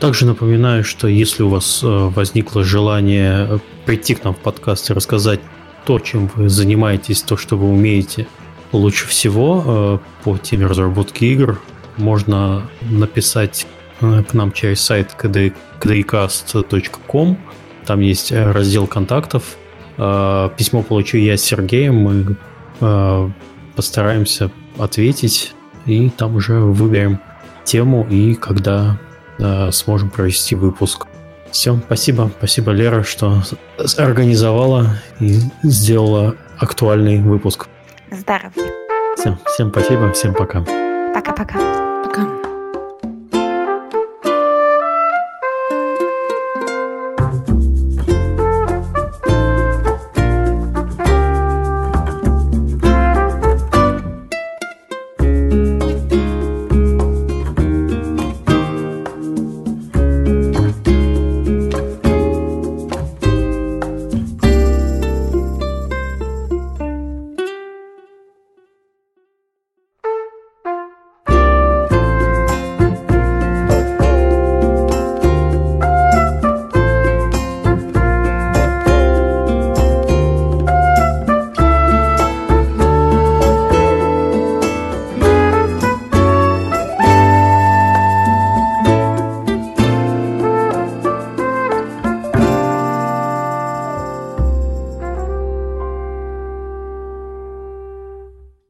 Также напоминаю, что если у вас возникло желание прийти к нам в подкаст и рассказать то, чем вы занимаетесь, то, что вы умеете лучше всего по теме разработки игр, можно написать к нам через сайт kdcast.com. Там есть раздел контактов. Письмо получу я с Сергеем. Мы постараемся ответить, и там уже выберем тему и когда сможем провести выпуск. Все, спасибо. Спасибо, Лера, что организовала и сделала актуальный выпуск. Здоровья. Все, всем спасибо, всем пока. Пока-пока. Пока.